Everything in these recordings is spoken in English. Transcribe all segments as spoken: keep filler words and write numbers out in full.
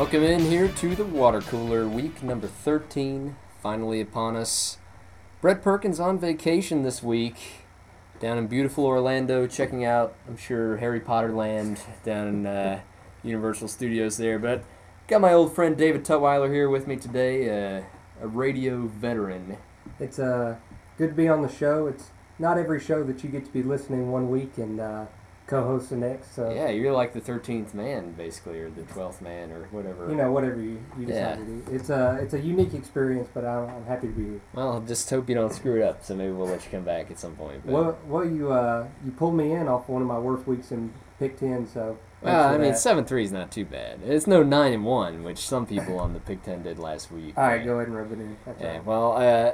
Welcome in here to the water cooler, week number thirteen, finally upon us. Brett Perkins on vacation this week, down in beautiful Orlando, checking out, I'm sure, Harry Potter land down in uh, Universal Studios there. But got my old friend David Tutwiler here with me today, uh, a radio veteran. It's uh, good to be on the show. It's not every show that you get to be listening one week and... Uh, co-host the next. So. Yeah, you're like the thirteenth man, basically, or the twelfth man, or whatever. You know, whatever you, you decide yeah. to do. It's a, it's a unique experience, but I'm, I'm happy to be here. Well, I just hope you don't screw it up, so maybe we'll let you come back at some point. But. Well, well, you uh, you pulled me in off one of my worst weeks in Pick ten, so... Well, I mean, seven three is not too bad. It's no nine and one, which some people on the Pick ten did last week. All right, right? Go ahead and rub it in. That's yeah, right. Well, uh...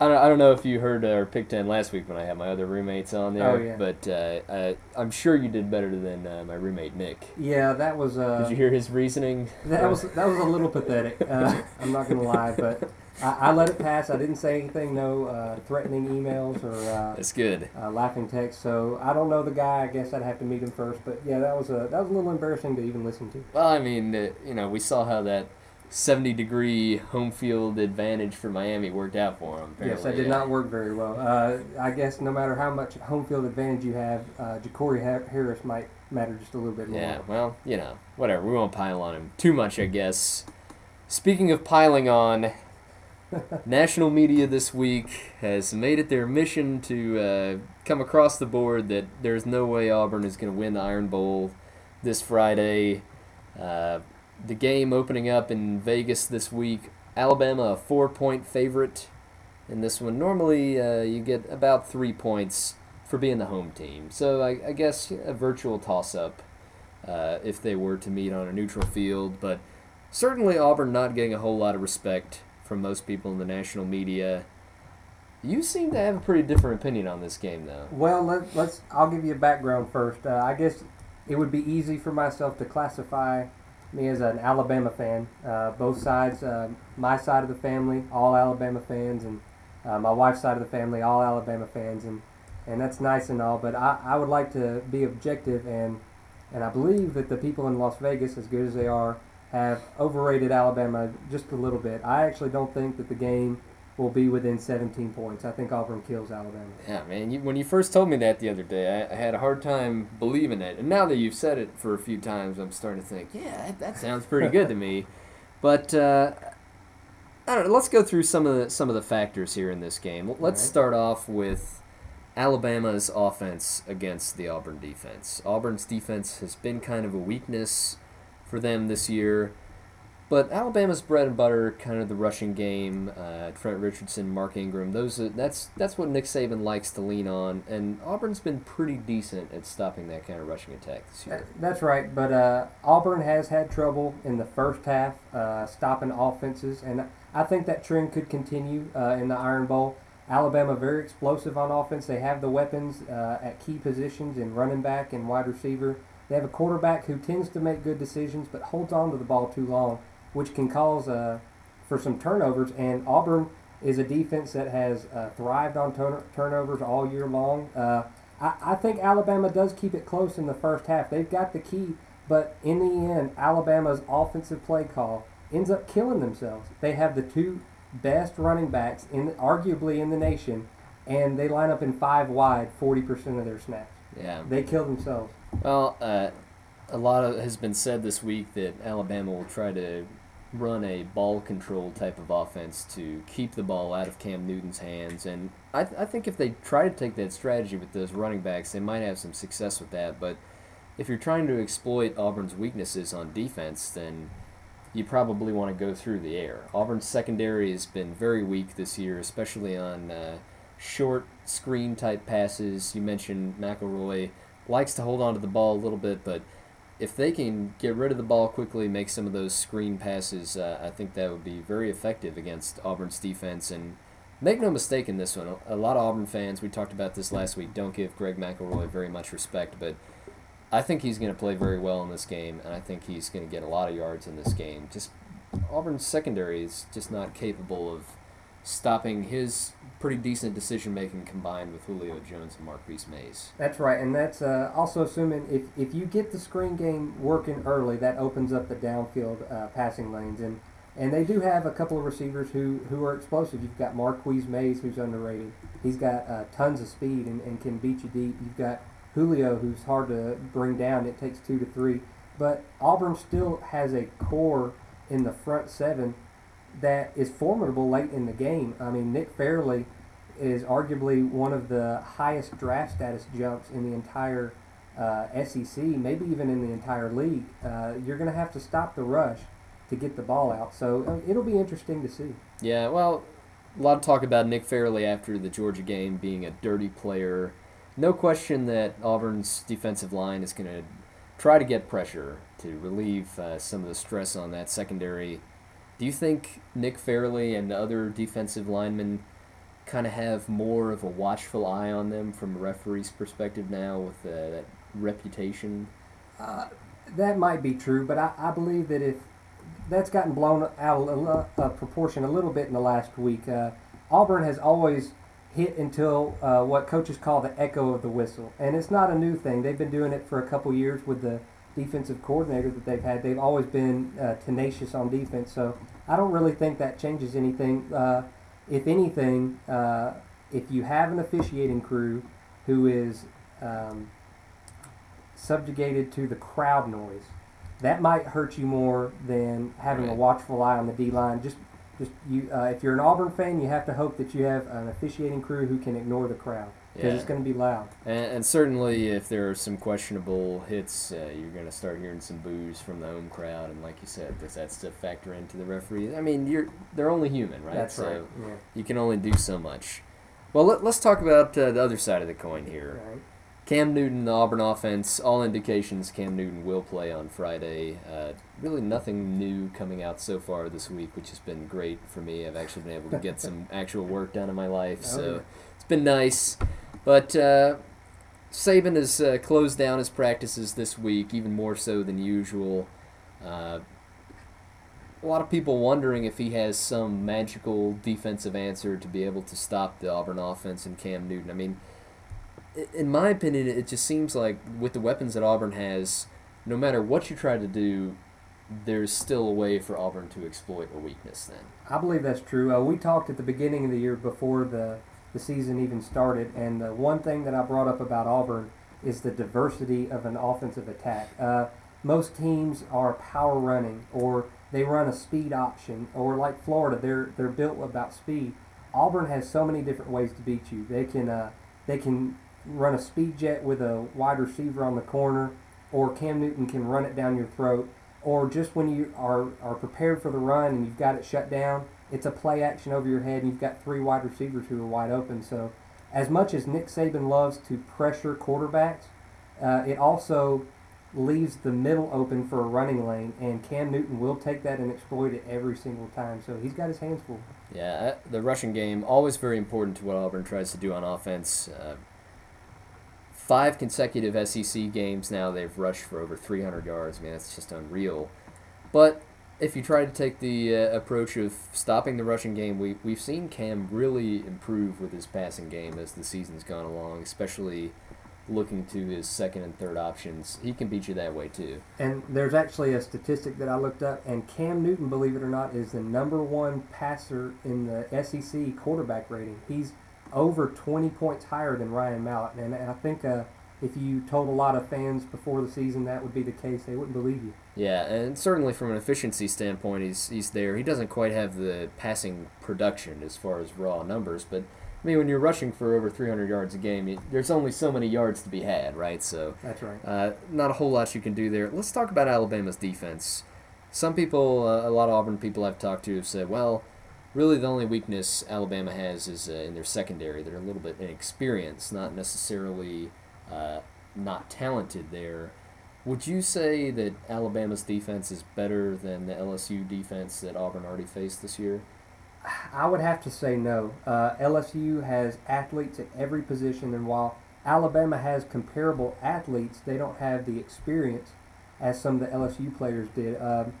I don't, I don't know if you heard our Pick ten last week when I had my other roommates on there, oh, yeah. but uh, I, I'm sure you did better than uh, my roommate Nick. Yeah, that was... Uh, did you hear his reasoning? That was that was a little pathetic, uh, I'm not going to lie, but I, I let it pass. I didn't say anything, no uh, threatening emails or uh, That's good. Uh, laughing texts, so I don't know the guy. I guess I'd have to meet him first, but yeah, that was a, that was a little embarrassing to even listen to. Well, I mean, uh, you know, we saw how that... seventy degree home field advantage for Miami worked out for them. Apparently. Yes, that did not work very well. Uh, I guess no matter how much home field advantage you have, uh, Ja'Cory Harris might matter just a little bit more. Yeah, well, you know, whatever. We won't pile on him too much, I guess. Speaking of piling on, national media this week has made it their mission to uh, come across the board that there's no way Auburn is going to win the Iron Bowl this Friday. Uh, The game opening up in Vegas this week, Alabama a four-point favorite in this one. Normally uh, you get about three points for being the home team. So I, I guess a virtual toss-up uh, if they were to meet on a neutral field. But certainly Auburn not getting a whole lot of respect from most people in the national media. You seem to have a pretty different opinion on this game, though. Well, let, let's. I'll give you a background first. Uh, I guess it would be easy for myself to classify... me as an Alabama fan, uh, both sides, uh, my side of the family, all Alabama fans, and uh, my wife's side of the family, all Alabama fans, and, and that's nice and all, but I, I would like to be objective, and and I believe that the people in Las Vegas, as good as they are, have overrated Alabama just a little bit. I actually don't think that the game will be within seventeen points. I think Auburn kills Alabama. Yeah, man, you, when you first told me that the other day, I, I had a hard time believing it. And now that you've said it for a few times, I'm starting to think, yeah, that, that sounds pretty good to me. But uh, I don't know, let's go through some of the, some of the factors here in this game. Let's All right. start off with Alabama's offense against the Auburn defense. Auburn's defense has been kind of a weakness for them this year. But Alabama's bread and butter, kind of the rushing game, uh, Trent Richardson, Mark Ingram, those are, that's that's what Nick Saban likes to lean on, and Auburn's been pretty decent at stopping that kind of rushing attack this year. That's right, but uh, Auburn has had trouble in the first half uh, stopping offenses, and I think that trend could continue uh, in the Iron Bowl. Alabama very explosive on offense. They have the weapons uh, at key positions in running back and wide receiver. They have a quarterback who tends to make good decisions but holds on to the ball too long, which can cause uh, for some turnovers. And Auburn is a defense that has uh, thrived on turn- turnovers all year long. Uh, I-, I think Alabama does keep it close in the first half. They've got the key, but in the end, Alabama's offensive play call ends up killing themselves. They have the two best running backs, in arguably in the nation, and they line up in five wide forty percent of their snaps. Yeah, they kill themselves. Well, uh, a lot of has been said this week that Alabama will try to run a ball control type of offense to keep the ball out of Cam Newton's hands, and I, th- I think if they try to take that strategy with those running backs, they might have some success with that. But if you're trying to exploit Auburn's weaknesses on defense, then you probably want to go through the air. Auburn's secondary has been very weak this year, especially on uh, short screen type passes. You mentioned McElroy likes to hold on to the ball a little bit, but if they can get rid of the ball quickly, make some of those screen passes, uh, I think that would be very effective against Auburn's defense. And make no mistake in this one, a lot of Auburn fans, we talked about this last week, don't give Greg McElroy very much respect, but I think he's going to play very well in this game, and I think he's going to get a lot of yards in this game. Just Auburn's secondary is just not capable of stopping his pretty decent decision-making combined with Julio Jones and Marquise Mays. That's right, and that's uh, also assuming if, if you get the screen game working early, that opens up the downfield uh, passing lanes. And, and they do have a couple of receivers who, who are explosive. You've got Marquise Mays, who's underrated. He's got uh, tons of speed and, and can beat you deep. You've got Julio, who's hard to bring down. It takes two to three. But Auburn still has a core in the front seven that is formidable late in the game. I mean, Nick Fairley is arguably one of the highest draft status jumps in the entire uh, S E C, maybe even in the entire league. Uh, you're going to have to stop the rush to get the ball out. So um, it'll be interesting to see. Yeah, well, a lot of talk about Nick Fairley after the Georgia game being a dirty player. No question that Auburn's defensive line is going to try to get pressure to relieve uh, some of the stress on that secondary. Do you think Nick Fairley and the other defensive linemen kind of have more of a watchful eye on them from a referee's perspective now with uh, that reputation? Uh, that might be true, but I, I believe that if that's gotten blown out of uh, proportion a little bit in the last week. Uh, Auburn has always hit until uh, what coaches call the echo of the whistle, and it's not a new thing. They've been doing it for a couple years with the defensive coordinator that they've had. They've always been uh, tenacious on defense, so I don't really think that changes anything. Uh, if anything, uh, if you have an officiating crew who is um, subjugated to the crowd noise, that might hurt you more than having a watchful eye on the D-line. Just, just you. Uh, if you're an Auburn fan, you have to hope that you have an officiating crew who can ignore the crowd. Because yeah. It's going to be loud. And, and certainly if there are some questionable hits, uh, you're going to start hearing some boos from the home crowd. And like you said, does that stuff factor into the referees? I mean, you're they're only human, right? That's so right. Yeah. You can only do so much. Well, let, let's talk about uh, the other side of the coin here. Right. Cam Newton, the Auburn offense, all indications Cam Newton will play on Friday. Uh, really nothing new coming out so far this week, which has been great for me. I've actually been able to get some actual work done in my life. Oh, so yeah. It's been nice. But uh, Saban has uh, closed down his practices this week, even more so than usual. Uh, a lot of people wondering if he has some magical defensive answer to be able to stop the Auburn offense and Cam Newton. I mean, in my opinion, it just seems like with the weapons that Auburn has, no matter what you try to do, there's still a way for Auburn to exploit a weakness then. I believe that's true. Uh, we talked at the beginning of the year before the... the season even started, and the one thing that I brought up about Auburn is the diversity of an offensive attack. Uh, most teams are power running, or they run a speed option, or like Florida, they're they're built about speed. Auburn has so many different ways to beat you. They can uh, they can run a speed jet with a wide receiver on the corner, or Cam Newton can run it down your throat, or just when you are are prepared for the run and you've got it shut down, it's a play action over your head, and you've got three wide receivers who are wide open. So as much as Nick Saban loves to pressure quarterbacks, uh, it also leaves the middle open for a running lane, and Cam Newton will take that and exploit it every single time. So he's got his hands full. Yeah, the rushing game, always very important to what Auburn tries to do on offense. Uh, five consecutive S E C games now they've rushed for over three hundred yards. I mean, that's just unreal. But if you try to take the uh, approach of stopping the rushing game, we, we've seen Cam really improve with his passing game as the season's gone along, especially looking to his second and third options. He can beat you that way, too. And there's actually a statistic that I looked up, and Cam Newton, believe it or not, is the number one passer in the S E C quarterback rating. He's over twenty points higher than Ryan Mallett, and I think uh, if you told a lot of fans before the season that would be the case, they wouldn't believe you. Yeah, and certainly from an efficiency standpoint, he's he's there. He doesn't quite have the passing production as far as raw numbers, but I mean, when you're rushing for over three hundred yards a game, you, there's only so many yards to be had, right? So that's right. Uh, not a whole lot you can do there. Let's talk about Alabama's defense. Some people, uh, a lot of Auburn people I've talked to have said, well, really the only weakness Alabama has is uh, in their secondary. They're a little bit inexperienced, not necessarily uh, not talented there. Would you say that Alabama's defense is better than the L S U defense that Auburn already faced this year? I would have to say no. Uh, L S U has athletes at every position, and while Alabama has comparable athletes, they don't have the experience as some of the L S U players did. Um,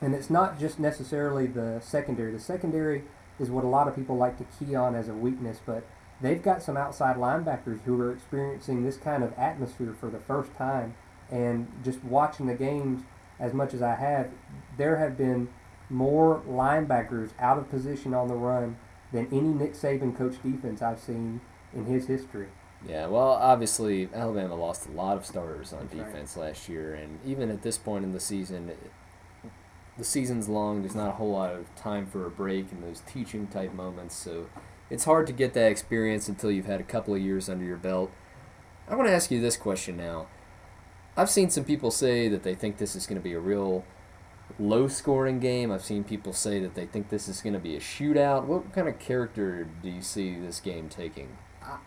and it's not just necessarily the secondary. The secondary is what a lot of people like to key on as a weakness, but they've got some outside linebackers who are experiencing this kind of atmosphere for the first time. And just watching the games as much as I have, there have been more linebackers out of position on the run than any Nick Saban coach defense I've seen in his history. Yeah, well, obviously, Alabama lost a lot of starters on That's defense right. last year, and even at this point in the season, the season's long, there's not a whole lot of time for a break and those teaching-type moments, so it's hard to get that experience until you've had a couple of years under your belt. I want to ask you this question now. I've seen some people say that they think this is going to be a real low-scoring game. I've seen people say that they think this is going to be a shootout. What kind of character do you see this game taking?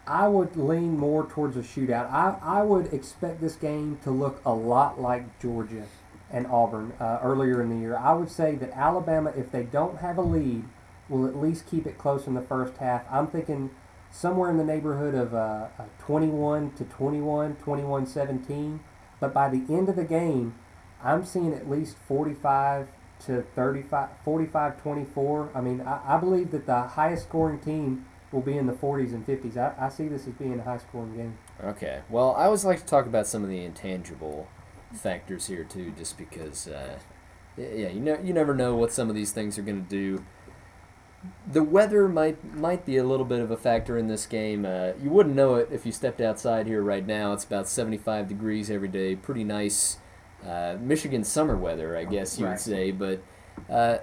I would lean more towards a shootout. I, I would expect this game to look a lot like Georgia and Auburn uh, earlier in the year. I would say that Alabama, if they don't have a lead, will at least keep it close in the first half. I'm thinking somewhere in the neighborhood of uh, twenty-one to twenty-one, twenty-one seventeen. But by the end of the game, I'm seeing at least forty-five to thirty-five, forty-five twenty-four. I mean, I, I believe that the highest scoring team will be in the forties and fifties. I, I see this as being a high-scoring game. Okay. Well, I always like to talk about some of the intangible factors here, too, just because, uh, yeah, you know, you never know what some of these things are going to do. The weather might might be a little bit of a factor in this game. Uh, you wouldn't know it if you stepped outside here right now. It's about seventy-five degrees every day. Pretty nice uh, Michigan summer weather, I guess you right. would say. But uh,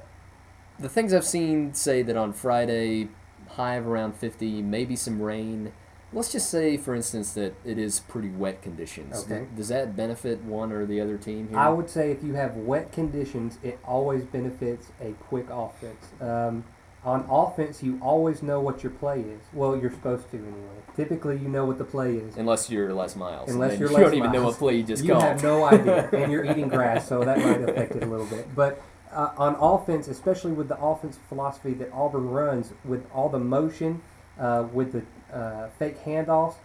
the things I've seen say that on Friday, high of around fifty, maybe some rain. Let's just say, for instance, that it is pretty wet conditions. Okay. Does that benefit one or the other team here? I would say if you have wet conditions, it always benefits a quick offense. Um, on offense, you always know what your play is. Well, you're supposed to anyway. Typically, you know what the play is. Unless you're Les Miles. Unless you're Les Miles. You don't even know what play you just called. You have no idea, and you're eating grass, so that might affect it a little bit. But Uh, on offense, especially with the offensive philosophy that Auburn runs, with all the motion, uh, with the uh, fake handoffs,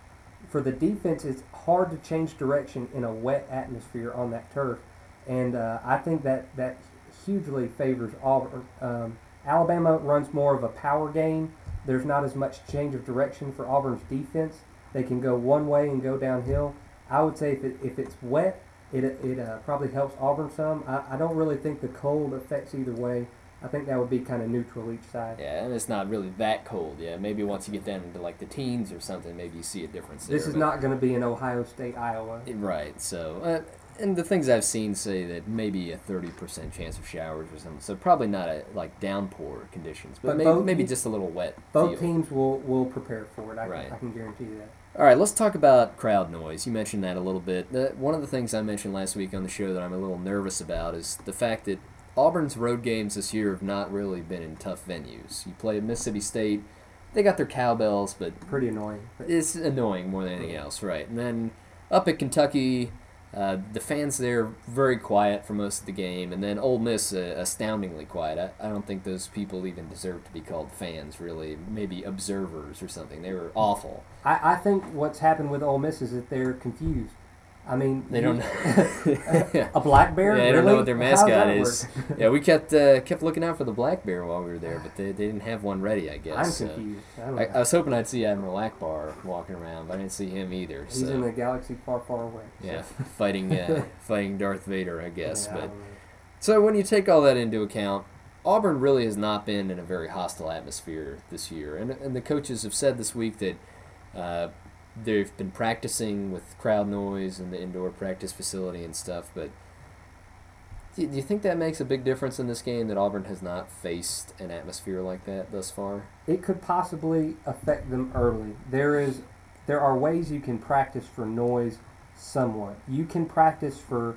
for the defense, it's hard to change direction in a wet atmosphere on that turf. And uh, I think that, that hugely favors Auburn. Um, Alabama runs more of a power game. There's not as much change of direction for Auburn's defense. They can go one way and go downhill. I would say if it, if it's wet, It it uh, probably helps Auburn some. I, I don't really think the cold affects either way. I think that would be kind of neutral each side. Yeah, and it's not really that cold. Yeah, maybe once you get down into like the teens or something, maybe you see a difference there. This is not going to be in Ohio State, Iowa. Right, so, uh, and the things I've seen say that maybe a thirty percent chance of showers or something, so probably not a like downpour conditions, but, but maybe, both, maybe just a little wet. Both feel. teams will, will prepare for it, I, right. can, I can guarantee that. All right, let's talk about crowd noise. You mentioned that a little bit. Uh, one of the things I mentioned last week on the show that I'm a little nervous about is the fact that Auburn's road games this year have not really been in tough venues. You play at Mississippi State, they got their cowbells, but... Pretty annoying. It's annoying more than anything else, right. And then up at Kentucky, uh, the fans there very quiet for most of the game, and then Ole Miss uh, astoundingly quiet. I, I don't think those people even deserve to be called fans, really. Maybe observers or something. They were awful. I, I think what's happened with Ole Miss is that they're confused. I mean, they don't know. a black bear. Yeah, they really? don't know what their mascot is. yeah, we kept uh, kept looking out for the black bear while we were there, but they, they didn't have one ready. I guess. I'm so confused. I, don't know. I, I was hoping I'd see Admiral Akbar walking around, but I didn't see him either. He's so. in a galaxy far, far away. So. Yeah, fighting uh, fighting Darth Vader, I guess. Yeah, but I so when you take all that into account, Auburn really has not been in a very hostile atmosphere this year, and and the coaches have said this week that. Uh, They've been practicing with crowd noise in the indoor practice facility and stuff, but do you think that makes a big difference in this game that Auburn has not faced an atmosphere like that thus far? It could possibly affect them early. There is, there are ways you can practice for noise somewhat. You can practice for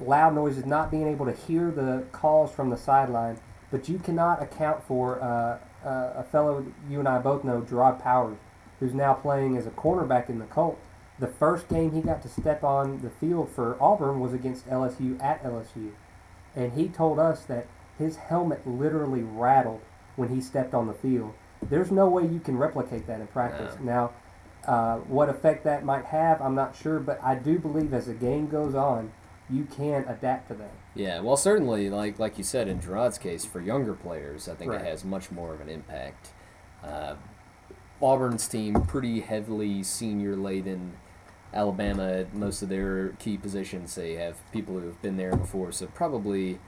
loud noises, not being able to hear the calls from the sideline, but you cannot account for uh, uh, a fellow you and I both know, Gerard Powers, who's now playing as a cornerback in the Colt. The first game he got to step on the field for Auburn was against L S U at L S U. And he told us that his helmet literally rattled when he stepped on the field. There's no way you can replicate that in practice. No. Now, uh, what effect that might have, I'm not sure, but I do believe as the game goes on, you can adapt to that. Yeah, well, certainly, like like you said, in Gerard's case, for younger players, I think right. it has much more of an impact. Uh, Auburn's team, pretty heavily senior-laden. Alabama, most of their key positions, they have people who have been there before, so probably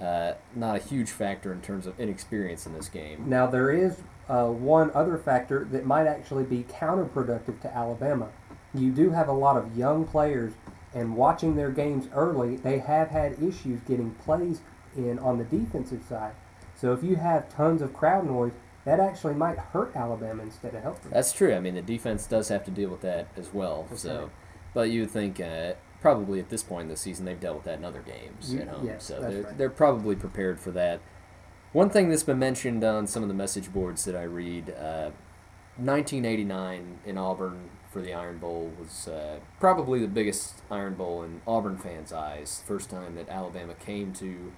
uh, not a huge factor in terms of inexperience in this game. Now, there is uh, one other factor that might actually be counterproductive to Alabama. You do have a lot of young players, and watching their games early, they have had issues getting plays in on the defensive side. So if you have tons of crowd noise, that actually might hurt Alabama instead of helping. That's true. I mean, the defense does have to deal with that as well. Okay. So, but you would think uh, probably at this point in the season they've dealt with that in other games you, at home. Yes, so they're, right. they're probably prepared for that. One thing that's been mentioned on some of the message boards that I read, uh, nineteen eighty-nine in Auburn for the Iron Bowl was uh, probably the biggest Iron Bowl in Auburn fans' eyes. First time that Alabama came to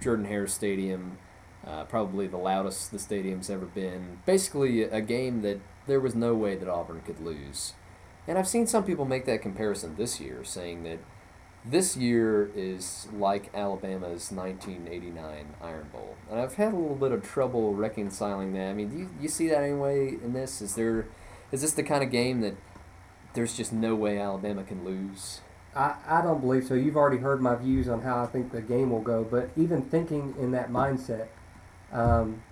Jordan-Hare Stadium. Uh, probably the loudest the stadium's ever been. Basically a game that there was no way that Auburn could lose. And I've seen some people make that comparison this year, saying that this year is like Alabama's nineteen eighty-nine Iron Bowl. And I've had a little bit of trouble reconciling that. I mean, do you, you see that anyway in this? Is there, is this the kind of game that there's just no way Alabama can lose? I, I don't believe so. You've already heard my views on how I think the game will go, but even thinking in that mindset, Um,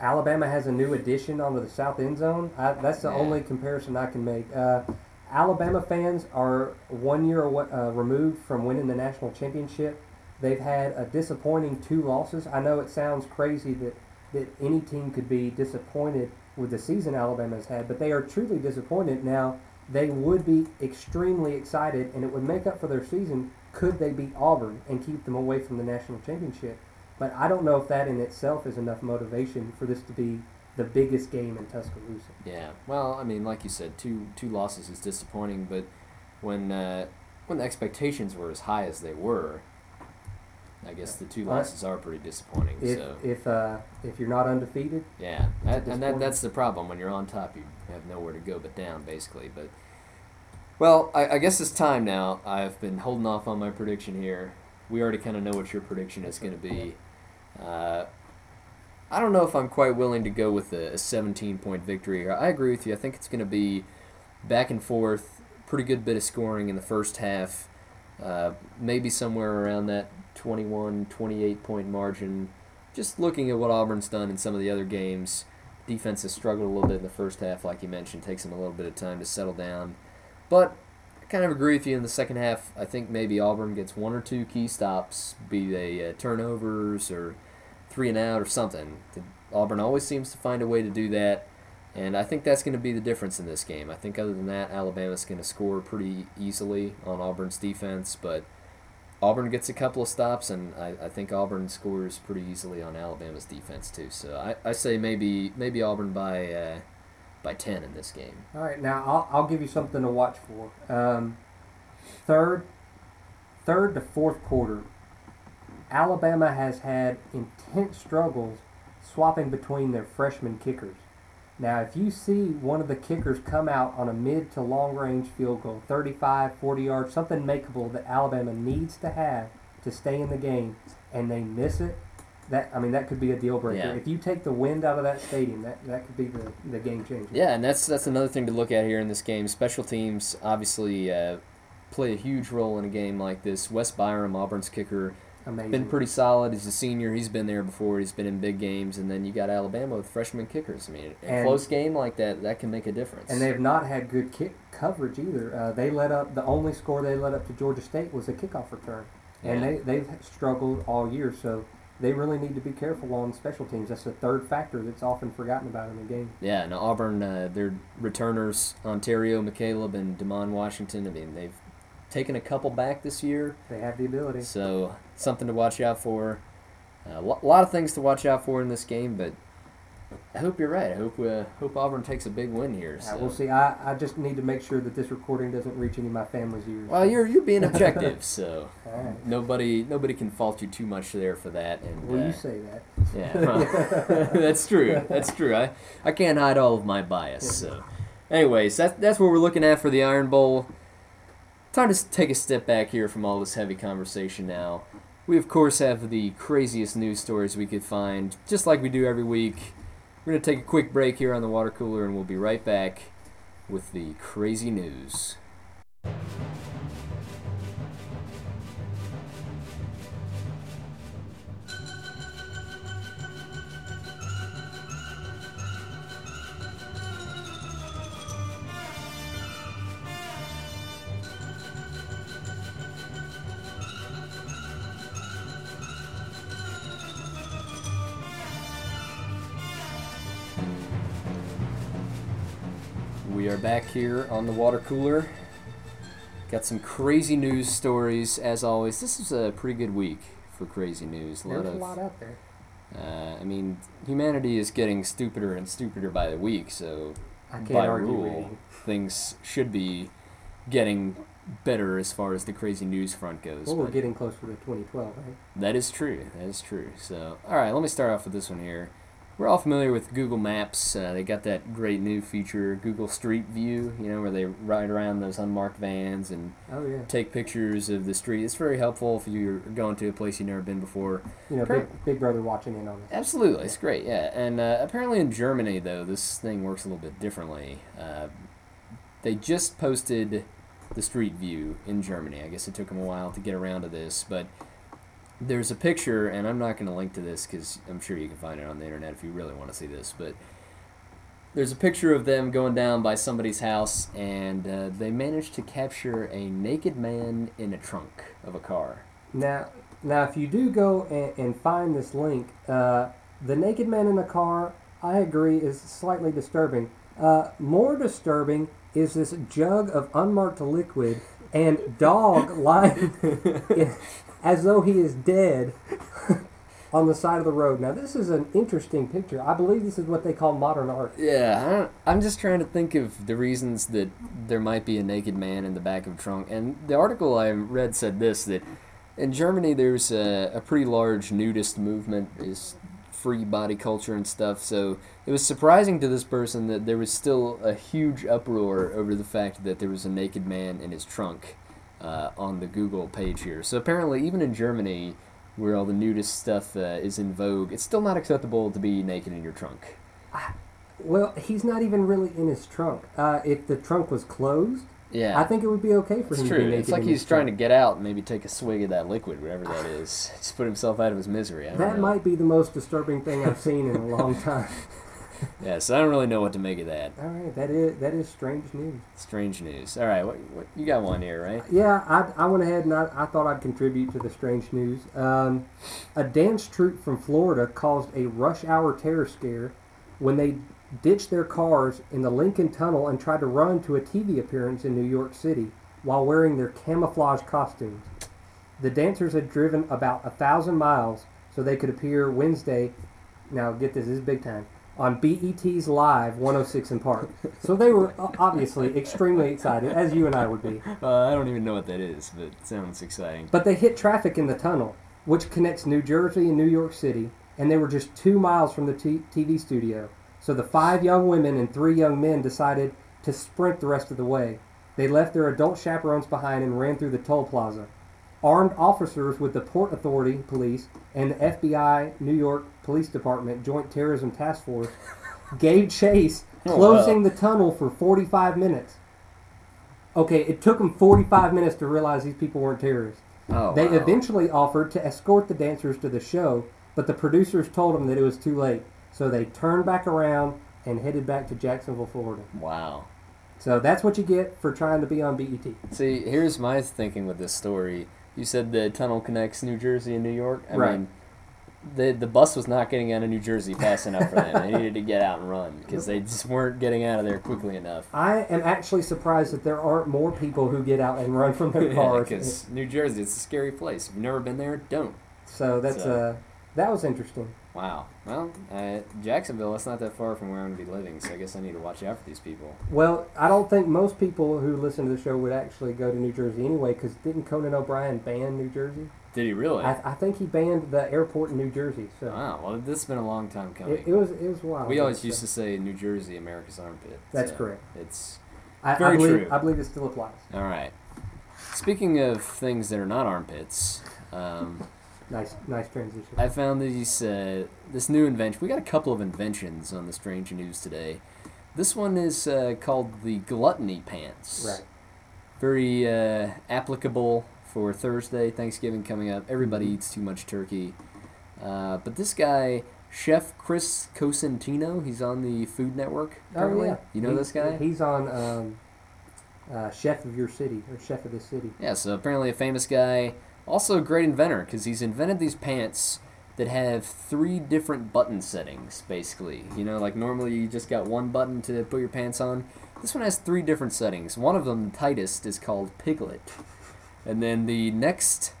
Alabama has a new addition onto the south end zone. I, that's the yeah. only comparison I can make. Uh, Alabama fans are one year away, uh, removed from winning the national championship. They've had a disappointing two losses. I know it sounds crazy that, that any team could be disappointed with the season Alabama's had, but they are truly disappointed. Now, they would be extremely excited, and it would make up for their season could they beat Auburn and keep them away from the national championship. But I don't know if that in itself is enough motivation for this to be the biggest game in Tuscaloosa. Yeah, well, I mean, like you said, two two losses is disappointing, but when uh, when the expectations were as high as they were, I guess the two losses are pretty disappointing. If so. if uh, if you're not undefeated, yeah, that, and that that's the problem. When you're on top, you have nowhere to go but down, basically. But well, I, I guess it's time now. I've been holding off on my prediction here. We already kind of know what your prediction is going to be. Uh, I don't know if I'm quite willing to go with a seventeen-point victory. I agree with you. I think it's going to be back and forth, pretty good bit of scoring in the first half, uh, maybe somewhere around that twenty-one, twenty-eight-point margin. Just looking at what Auburn's done in some of the other games, defense has struggled a little bit in the first half, like you mentioned. Takes them a little bit of time to settle down. But I kind of agree with you in the second half. I think maybe Auburn gets one or two key stops, be they uh, turnovers or three and out or something. The, Auburn always seems to find a way to do that, and I think that's going to be the difference in this game. I think other than that, Alabama's going to score pretty easily on Auburn's defense, but Auburn gets a couple of stops, and I, I think Auburn scores pretty easily on Alabama's defense too. So I, I say maybe maybe Auburn by uh, by ten in this game. All right, now I'll, I'll give you something to watch for. Um, third, third to fourth quarter, Alabama has had intense struggles swapping between their freshman kickers. Now, if you see one of the kickers come out on a mid to long range field goal, thirty-five, forty yards, something makeable that Alabama needs to have to stay in the game, and they miss it, that I mean, that could be a deal breaker. Yeah. If you take the wind out of that stadium, that, that could be the, the game changer. Yeah, and that's that's another thing to look at here in this game. Special teams obviously uh, play a huge role in a game like this. Wes Byram, Auburn's kicker, amazing. Been pretty solid. He's a senior. He's been there before. He's been in big games. And then you got Alabama with freshman kickers. I mean, a and, close game like that, that can make a difference. And they've not had good kick coverage either. Uh, they let up, the only score they let up to Georgia State was a kickoff return. And yeah. they, they've struggled all year. So they really need to be careful on special teams. That's the third factor that's often forgotten about in the game. Yeah, and Auburn, uh, their returners, Ontario McCaleb and Damon Washington, I mean, they've taken a couple back this year. They have the ability. So something to watch out for. A uh, lo- lot of things to watch out for in this game, but I hope you're right. I hope uh, hope Auburn takes a big win here. So. Yeah, we'll see. I, I just need to make sure that this recording doesn't reach any of my family's ears. Well, you're you're being objective, so right. nobody nobody can fault you too much there for that. And well, uh, you say that. Yeah, well, that's true. That's true. I, I can't hide all of my bias. So, anyways, that that's what we're looking at for the Iron Bowl. Time to take a step back here from all this heavy conversation now. We, of course, have the craziest news stories we could find, just like we do every week. We're going to take a quick break here on the water cooler, and we'll be right back with the crazy news. We are back here on the water cooler. Got some crazy news stories, as always. This is a pretty good week for crazy news. A lot There's of, a lot out there. Uh, I mean, humanity is getting stupider and stupider by the week, so I can't by argue rule, reading. Things should be getting better as far as the crazy news front goes. Well, we're getting closer to twenty twelve, right? That is true. That is true. So, all right, let me start off with this one here. We're all familiar with Google Maps. Uh, they got that great new feature, Google Street View, you know, where they ride around those unmarked vans and oh, yeah. take pictures of the street. It's very helpful if you're going to a place you've never been before. You know, Appar- big, big brother watching in on it. Absolutely. It's great, yeah. And uh, apparently in Germany, though, this thing works a little bit differently. Uh, they just posted the Street View in Germany. I guess it took them a while to get around to this, but there's a picture, and I'm not going to link to this because I'm sure you can find it on the internet if you really want to see this, but there's a picture of them going down by somebody's house, and uh, they managed to capture a naked man in a trunk of a car. Now, now if you do go and, and find this link, uh, the naked man in the car, I agree, is slightly disturbing. Uh, more disturbing is this jug of unmarked liquid and dog lying in, as though he is dead on the side of the road. Now, this is an interesting picture. I believe this is what they call modern art. Yeah, I don't, I'm just trying to think of the reasons that there might be a naked man in the back of a trunk. And the article I read said this, that in Germany there's a, a pretty large nudist movement, is free body culture and stuff, so it was surprising to this person that there was still a huge uproar over the fact that there was a naked man in his trunk. Uh, on the Google page here. So apparently, even in Germany, where all the nudist stuff uh, is in vogue, it's still not acceptable to be naked in your trunk. I, well, he's not even really in his trunk. Uh, if the trunk was closed, yeah, I think it would be okay for it's him true. to be naked. It's like in he's his trying trunk. to get out and maybe take a swig of that liquid, whatever that is. Just put himself out of his misery. I don't that know. Might be the most disturbing thing I've seen in a long time. Yeah, so I don't really know what to make of that. All right, that is that is strange news. Strange news. All right, what, what you got one here, right? Yeah, I I went ahead and I, I thought I'd contribute to the strange news. Um, a dance troupe from Florida caused a rush hour terror scare when they ditched their cars in the Lincoln Tunnel and tried to run to a T V appearance in New York City while wearing their camouflage costumes. The dancers had driven about a thousand miles so they could appear Wednesday. Now get this, this is big time. On B E T's Live one oh six in Park. So they were obviously extremely excited, as you and I would be. Uh, I don't even know what that is, but it sounds exciting. But they hit traffic in the tunnel, which connects New Jersey and New York City, and they were just two miles from the t- TV studio. So the five young women and three young men decided to sprint the rest of the way. They left their adult chaperones behind and ran through the toll plaza. Armed officers with the Port Authority Police and the F B I New York Police Department Joint Terrorism Task Force gave chase, closing oh, wow. the tunnel for forty-five minutes. Okay, it took them forty-five minutes to realize these people weren't terrorists. Oh, they wow. eventually offered to escort the dancers to the show, but the producers told them that it was too late. So they turned back around and headed back to Jacksonville, Florida. Wow. So that's what you get for trying to be on B E T. See, here's my thinking with this story. You said the tunnel connects New Jersey and New York. I right. mean, the the bus was not getting out of New Jersey fast enough for them. They needed to get out and run because they just weren't getting out of there quickly enough. I am actually surprised that there aren't more people who get out and run from their cars. Because yeah, New Jersey, it's a scary place. If you've never been there, don't. So that's so. Uh, that was interesting. Wow. Well, uh, Jacksonville, that's not that far from where I'm going to be living, so I guess I need to watch out for these people. Well, I don't think most people who listen to the show would actually go to New Jersey anyway, because didn't Conan O'Brien ban New Jersey? Did he really? I, I think he banned the airport in New Jersey. So. Wow. Well, this has been a long time coming. It, it was It was wild. We always so. used to say New Jersey, America's armpit. That's so correct. It's I, very I believe, true. I believe it still applies. All right. Speaking of things that are not armpits, um, nice, nice transition. I found these uh, this new invention. We got a couple of inventions on the Strange News today. This one is uh, called the gluttony pants. Right. Very uh, applicable for Thursday, Thanksgiving coming up. Everybody eats too much turkey. Uh, but this guy, Chef Chris Cosentino, he's on the Food Network currently. Oh, yeah. You know he's, this guy? He's on um, uh, Chef of Your City, or Chef of the City. Yeah, so apparently a famous guy. Also a great inventor, because he's invented these pants that have three different button settings, basically. You know, like normally you just got one button to put your pants on. This one has three different settings. One of them, the tightest, is called Piglet. And then the next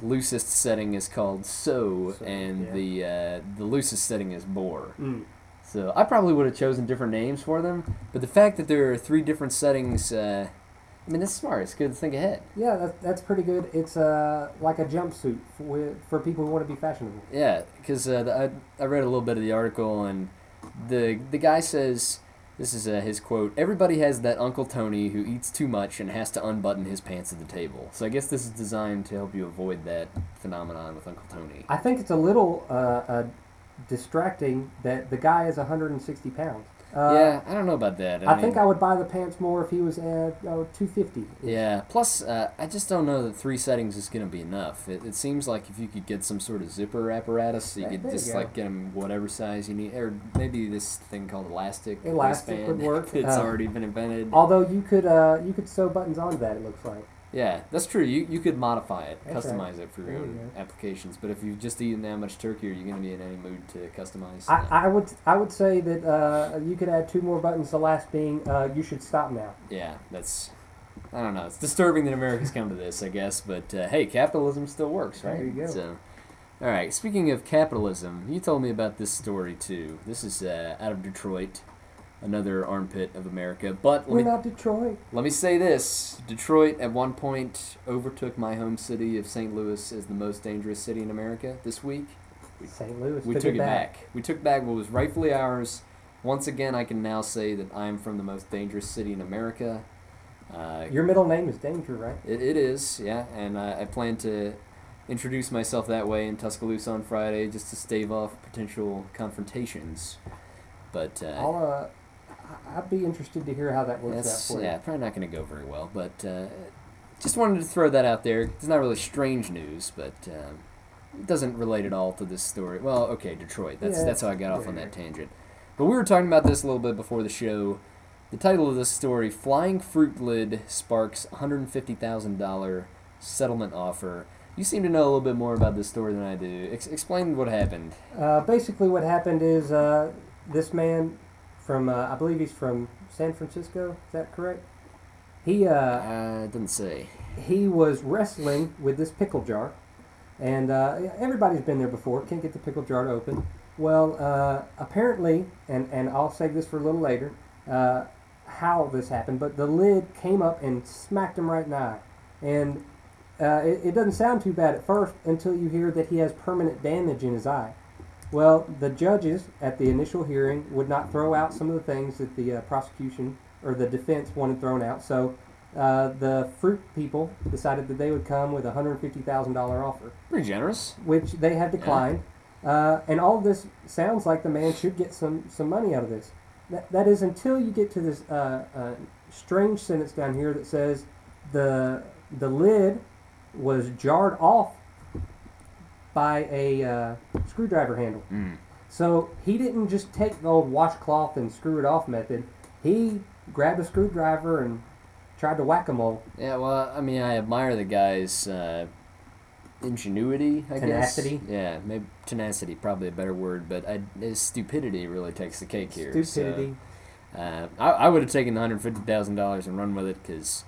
loosest setting is called Sew, so, and yeah. the uh, the loosest setting is Bore. Mm. So I probably would have chosen different names for them, but the fact that there are three different settings, uh, I mean, that's smart. It's good to think ahead. Yeah, that, that's pretty good. It's uh, like a jumpsuit for, for people who want to be fashionable. Yeah, because uh, I, I read a little bit of the article, and the, the guy says, this is uh, his quote, "Everybody has that Uncle Tony who eats too much and has to unbutton his pants at the table." So I guess this is designed to help you avoid that phenomenon with Uncle Tony. I think it's a little uh, uh, distracting that the guy is one hundred sixty pounds. Uh, yeah, I don't know about that. I, I mean, think I would buy the pants more if he was at oh, two fifty. Yeah, plus uh, I just don't know that three settings is going to be enough. It, it seems like if you could get some sort of zipper apparatus, so you could there just you like get them whatever size you need, or maybe this thing called elastic. Elastic waistband would work. It's um, already been invented. Although you could uh, you could sew buttons onto that. It looks like. Yeah, that's true. You you could modify it, that's customize right. it for your there own you applications. But if you've just eaten that much turkey, are you going to be in any mood to customize? I, I would I would say that uh, you could add two more buttons. The last being, uh, you should stop now. Yeah, that's I don't know. It's disturbing that America's come to this, I guess. But uh, hey, capitalism still works, right? There you go. So, all right. Speaking of capitalism, you told me about this story too. This is uh, out of Detroit. Another armpit of America, but we're me, not Detroit. Let me say this: Detroit at one point overtook my home city of Saint Louis as the most dangerous city in America. This week, Saint Louis, we took, took it back. back. We took back what was rightfully ours. Once again, I can now say that I'm from the most dangerous city in America. Uh, Your middle name is Danger, right? It, it is, yeah, and uh, I plan to introduce myself that way in Tuscaloosa on Friday, just to stave off potential confrontations. But uh, I'll. Uh, I'd be interested to hear how that works That's, out for you. Yeah, probably not going to go very well, but uh, just wanted to throw that out there. It's not really strange news, but um, it doesn't relate at all to this story. Well, okay, Detroit. That's yeah, that's how I got off yeah. on that tangent. But we were talking about this a little bit before the show. The title of this story, "Flying Fruit Lid Sparks one hundred fifty thousand dollars Settlement Offer." You seem to know a little bit more about this story than I do. Ex- explain what happened. Uh, basically what happened is uh, this man... From uh, I believe he's from San Francisco. Is that correct? He uh, uh didn't say. He was wrestling with this pickle jar, and uh, everybody's been there before. Can't get the pickle jar to open. Well, uh, apparently, and, and I'll save this for a little later, uh, how this happened. But the lid came up and smacked him right in the eye, and uh, it, it doesn't sound too bad at first until you hear that he has permanent damage in his eye. Well, the judges at the initial hearing would not throw out some of the things that the uh, prosecution or the defense wanted thrown out, so uh, the fruit people decided that they would come with a one hundred fifty thousand dollars offer. Pretty generous. Which they had declined. Yeah. Uh, and all of this sounds like the man should get some, some money out of this. That, that is until you get to this uh, uh, strange sentence down here that says the, the lid was jarred off by a uh, screwdriver handle. Mm. So he didn't just take the old washcloth and screw it off method. He grabbed a screwdriver and tried to whack-a-mole. Yeah, well, I mean, I admire the guy's uh, ingenuity, I tenacity. guess. Tenacity. Yeah, maybe tenacity, probably a better word, but I, his stupidity really takes the cake here. Stupidity. So, uh, I, I would have taken the one hundred fifty thousand dollars and run with it, because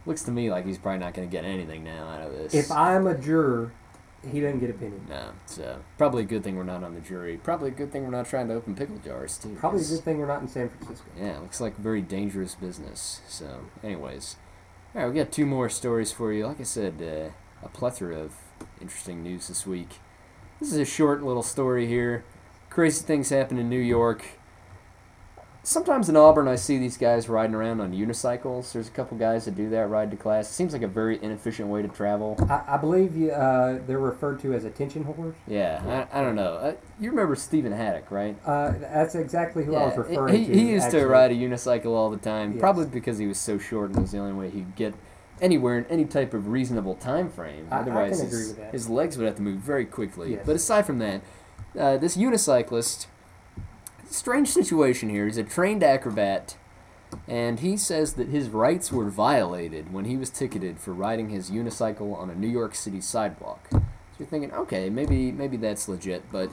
it looks to me like he's probably not going to get anything now out of this. If I'm a juror... He didn't get a penny. No, so probably a good thing we're not on the jury. Probably a good thing we're not trying to open pickle jars, too. Probably a good thing we're not in San Francisco. Yeah, it looks like a very dangerous business. So, anyways. All right, we got two more stories for you. Like I said, uh, a plethora of interesting news this week. This is a short little story here. Crazy things happen in New York. sometimes in Auburn I see these guys riding around on unicycles. There's a couple guys that do that, ride to class. It seems like a very inefficient way to travel. I, I believe you, uh, they're referred to as attention whores. Yeah, yeah. I, I don't know. Uh, you remember Stephen Haddock, right? Uh, that's exactly who yeah, I was referring he, to. He used actually. to ride a unicycle all the time, yes. probably because he was so short and it was the only way he'd get anywhere in any type of reasonable time frame. I, Otherwise, I his, agree with that. his legs would have to move very quickly. Yes. But aside from that, uh, this unicyclist... strange situation here. He's a trained acrobat, and he says that his rights were violated when he was ticketed for riding his unicycle on a New York City sidewalk. So you're thinking, okay, maybe maybe that's legit, but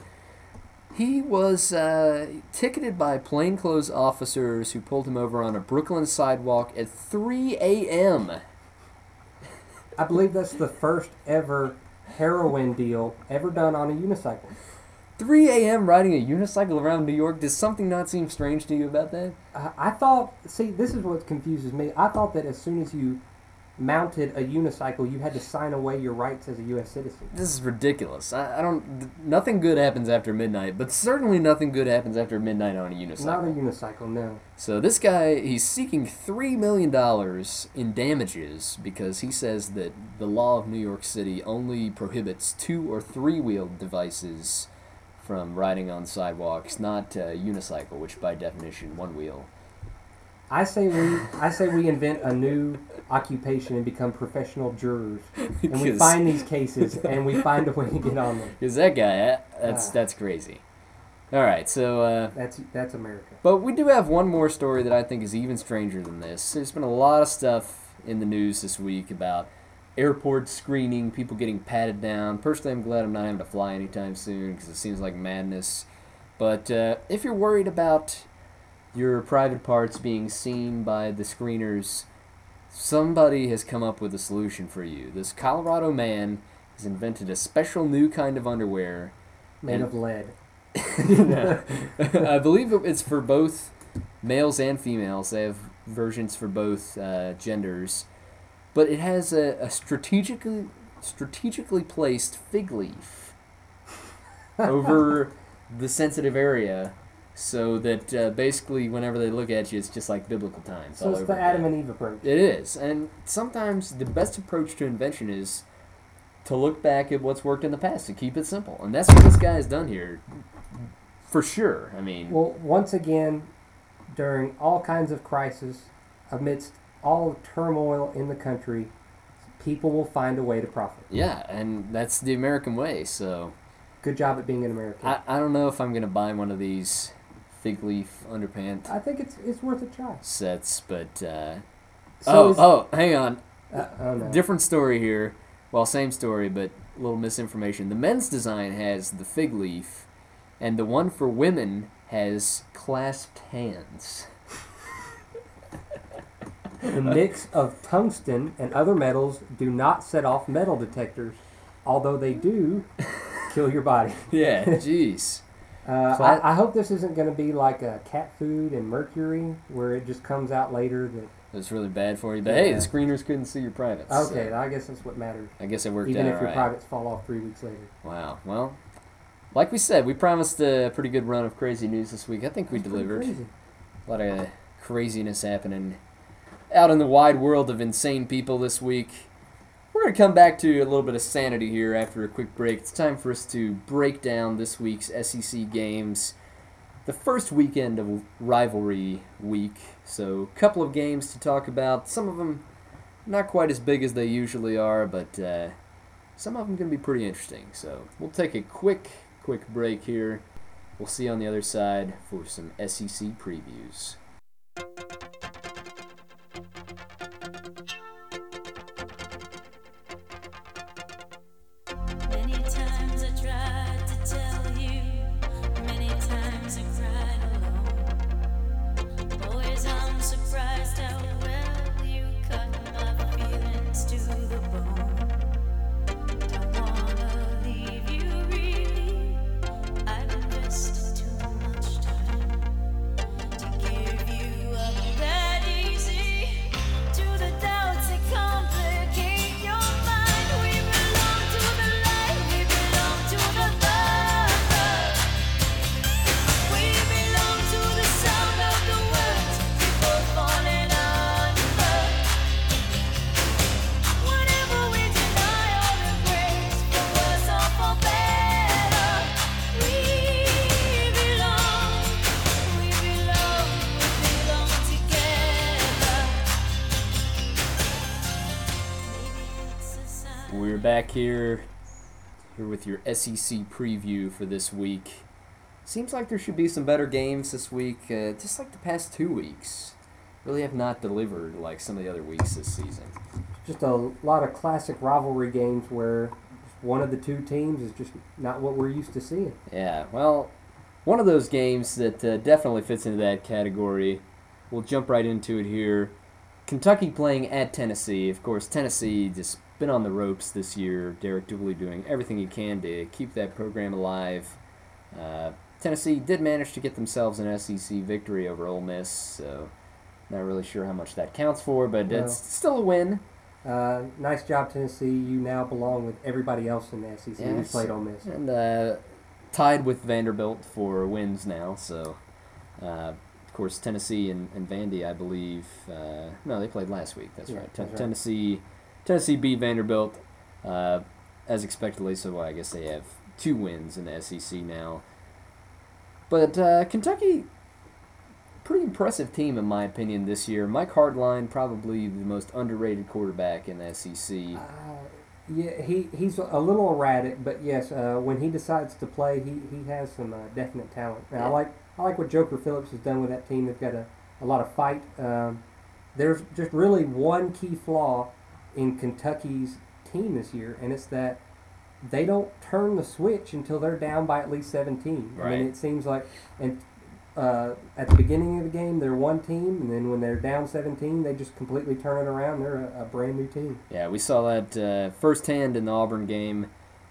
he was uh, ticketed by plainclothes officers who pulled him over on a Brooklyn sidewalk at three a.m. I believe that's the first ever heroin deal ever done on a unicycle. three a.m. riding a unicycle around New York, does something not seem strange to you about that? Uh, I thought, see, this is what confuses me. I thought that as soon as you mounted a unicycle, you had to sign away your rights as a U S citizen. This is ridiculous. I, I don't, nothing good happens after midnight, but certainly nothing good happens after midnight on a unicycle. Not a unicycle, no. So this guy, he's seeking three million dollars in damages because he says that the law of New York City only prohibits two- or three-wheeled devices from riding on sidewalks, not uh, unicycle, which by definition, one wheel. I say we, I say we invent a new occupation and become professional jurors, and we find these cases and we find a way to get on them. Because that guy, that's ah. that's crazy. All right, so uh, that's that's America. But we do have one more story that I think is even stranger than this. There's been a lot of stuff in the news this week about airport screening, people getting patted down. Personally, I'm glad I'm not having to fly anytime soon because it seems like madness. But uh, if you're worried about your private parts being seen by the screeners, somebody has come up with a solution for you. This Colorado man has invented a special new kind of underwear. Made of lead. No, I believe it's for both males and females. They have versions for both uh, genders. But it has a, a strategically strategically placed fig leaf over the sensitive area so that uh, basically whenever they look at you, it's just like biblical times. So it's the Adam and Eve approach. It is. And sometimes the best approach to invention is to look back at what's worked in the past, to keep it simple. And that's what this guy has done here, for sure. I mean, well, once again, during all kinds of crisis, amidst all turmoil in the country, people will find a way to profit. Yeah, and that's the American way, so... good job at being an American. I, I don't know if I'm going to buy one of these fig leaf underpants. I think it's it's worth a try. Sets, but... Uh, so oh, is, oh, hang on. Uh, oh no. Different story here. Well, same story, but a little misinformation. The men's design has the fig leaf, and the one for women has clasped hands. The mix of tungsten and other metals do not set off metal detectors, although they do kill your body. Yeah, jeez. uh, so I, I hope this isn't going to be like a cat food and mercury, where it just comes out later that it's really bad for you. But yeah. Hey, the screeners couldn't see your privates. Okay, so I guess that's what matters. I guess it worked out all right. Even if your privates fall off three weeks later. Wow. Well, like we said, we promised a pretty good run of crazy news this week. I think we that's delivered. Crazy. A lot of craziness happening out in the wide world of insane people this week. We're going to come back to a little bit of sanity here after a quick break. It's time for us to break down this week's S E C games, the first weekend of rivalry week. So a couple of games to talk about. Some of them not quite as big as they usually are, but uh, some of them going to be pretty interesting. So we'll take a quick, quick break here. We'll see you on the other side for some S E C previews. Give back here, here with your S E C preview for this week. Seems like there should be some better games this week, uh, just like the past two weeks. Really have not delivered like some of the other weeks this season. Just a lot of classic rivalry games where one of the two teams is just not what we're used to seeing. Yeah, well, one of those games that uh, definitely fits into that category. We'll jump right into it here. Kentucky playing at Tennessee. Of course, Tennessee just been on the ropes this year. Derek Dooley doing everything he can to keep that program alive. Uh, Tennessee did manage to get themselves an S E C victory over Ole Miss, so not really sure how much that counts for, but no. It's still a win. Uh, nice job, Tennessee. You now belong with everybody else in the S E C who yes. played Ole Miss. And uh, tied with Vanderbilt for wins now, so... Uh, Of course, Tennessee and, and Vandy, I believe. Uh, no, they played last week. That's yeah, right. T- that's Tennessee, right. Tennessee beat Vanderbilt uh, as expectedly. So I guess they have two wins in the S E C now. But uh, Kentucky, pretty impressive team in my opinion this year. Mike Hardline, probably the most underrated quarterback in the S E C. Uh, yeah, he he's a little erratic, but yes, uh, when he decides to play, he he has some uh, definite talent. And yeah. I like. I like what Joker Phillips has done with that team. They've got a, a lot of fight. Um, there's just really one key flaw in Kentucky's team this year, and it's that they don't turn the switch until they're down by at least seventeen. Right. I mean, it seems like and uh, at the beginning of the game, they're one team, and then when they're down seventeen, they just completely turn it around. They're a, a brand-new team. Yeah, we saw that uh, firsthand in the Auburn game.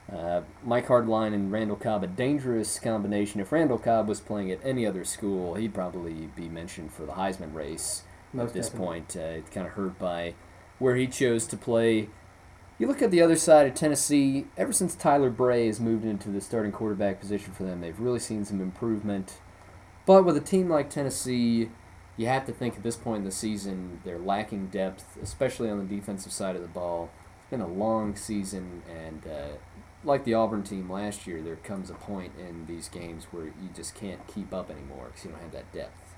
Uh, Mike Hardline and Randall Cobb, a dangerous combination. If Randall Cobb was playing at any other school, he'd probably be mentioned for the Heisman race Most at this definitely. point. Uh, it's kind of hurt by where he chose to play. You look at the other side of Tennessee, ever since Tyler Bray has moved into the starting quarterback position for them, they've really seen some improvement. But with a team like Tennessee, you have to think at this point in the season they're lacking depth, especially on the defensive side of the ball. It's been a long season, and... Uh, Like the Auburn team last year, there comes a point in these games where you just can't keep up anymore because you don't have that depth.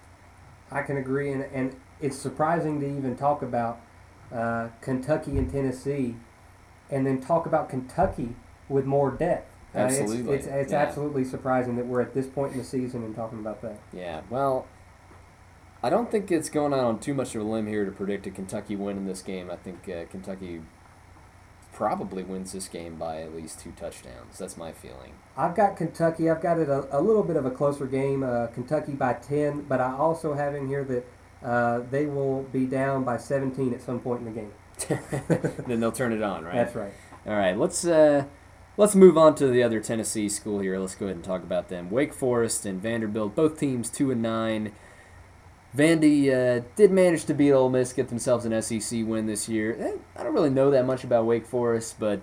I can agree, and, and it's surprising to even talk about uh, Kentucky and Tennessee and then talk about Kentucky with more depth. Uh, absolutely. It's, it's, it's yeah. absolutely surprising that we're at this point in the season and talking about that. Yeah, well, I don't think it's going out on too much of a limb here to predict a Kentucky win in this game. I think uh, Kentucky... probably wins this game by at least two touchdowns. That's my feeling. I've got Kentucky. I've got it a, a little bit of a closer game. Uh, Kentucky by ten, but I also have in here that uh, they will be down by seventeen at some point in the game. Then they'll turn it on, right? That's right. All right, let's uh, let's move on to the other Tennessee school here. Let's go ahead and talk about them. Wake Forest and Vanderbilt, both teams two and nine. Vandy uh, did manage to beat Ole Miss, get themselves an S E C win this year. I don't really know that much about Wake Forest, but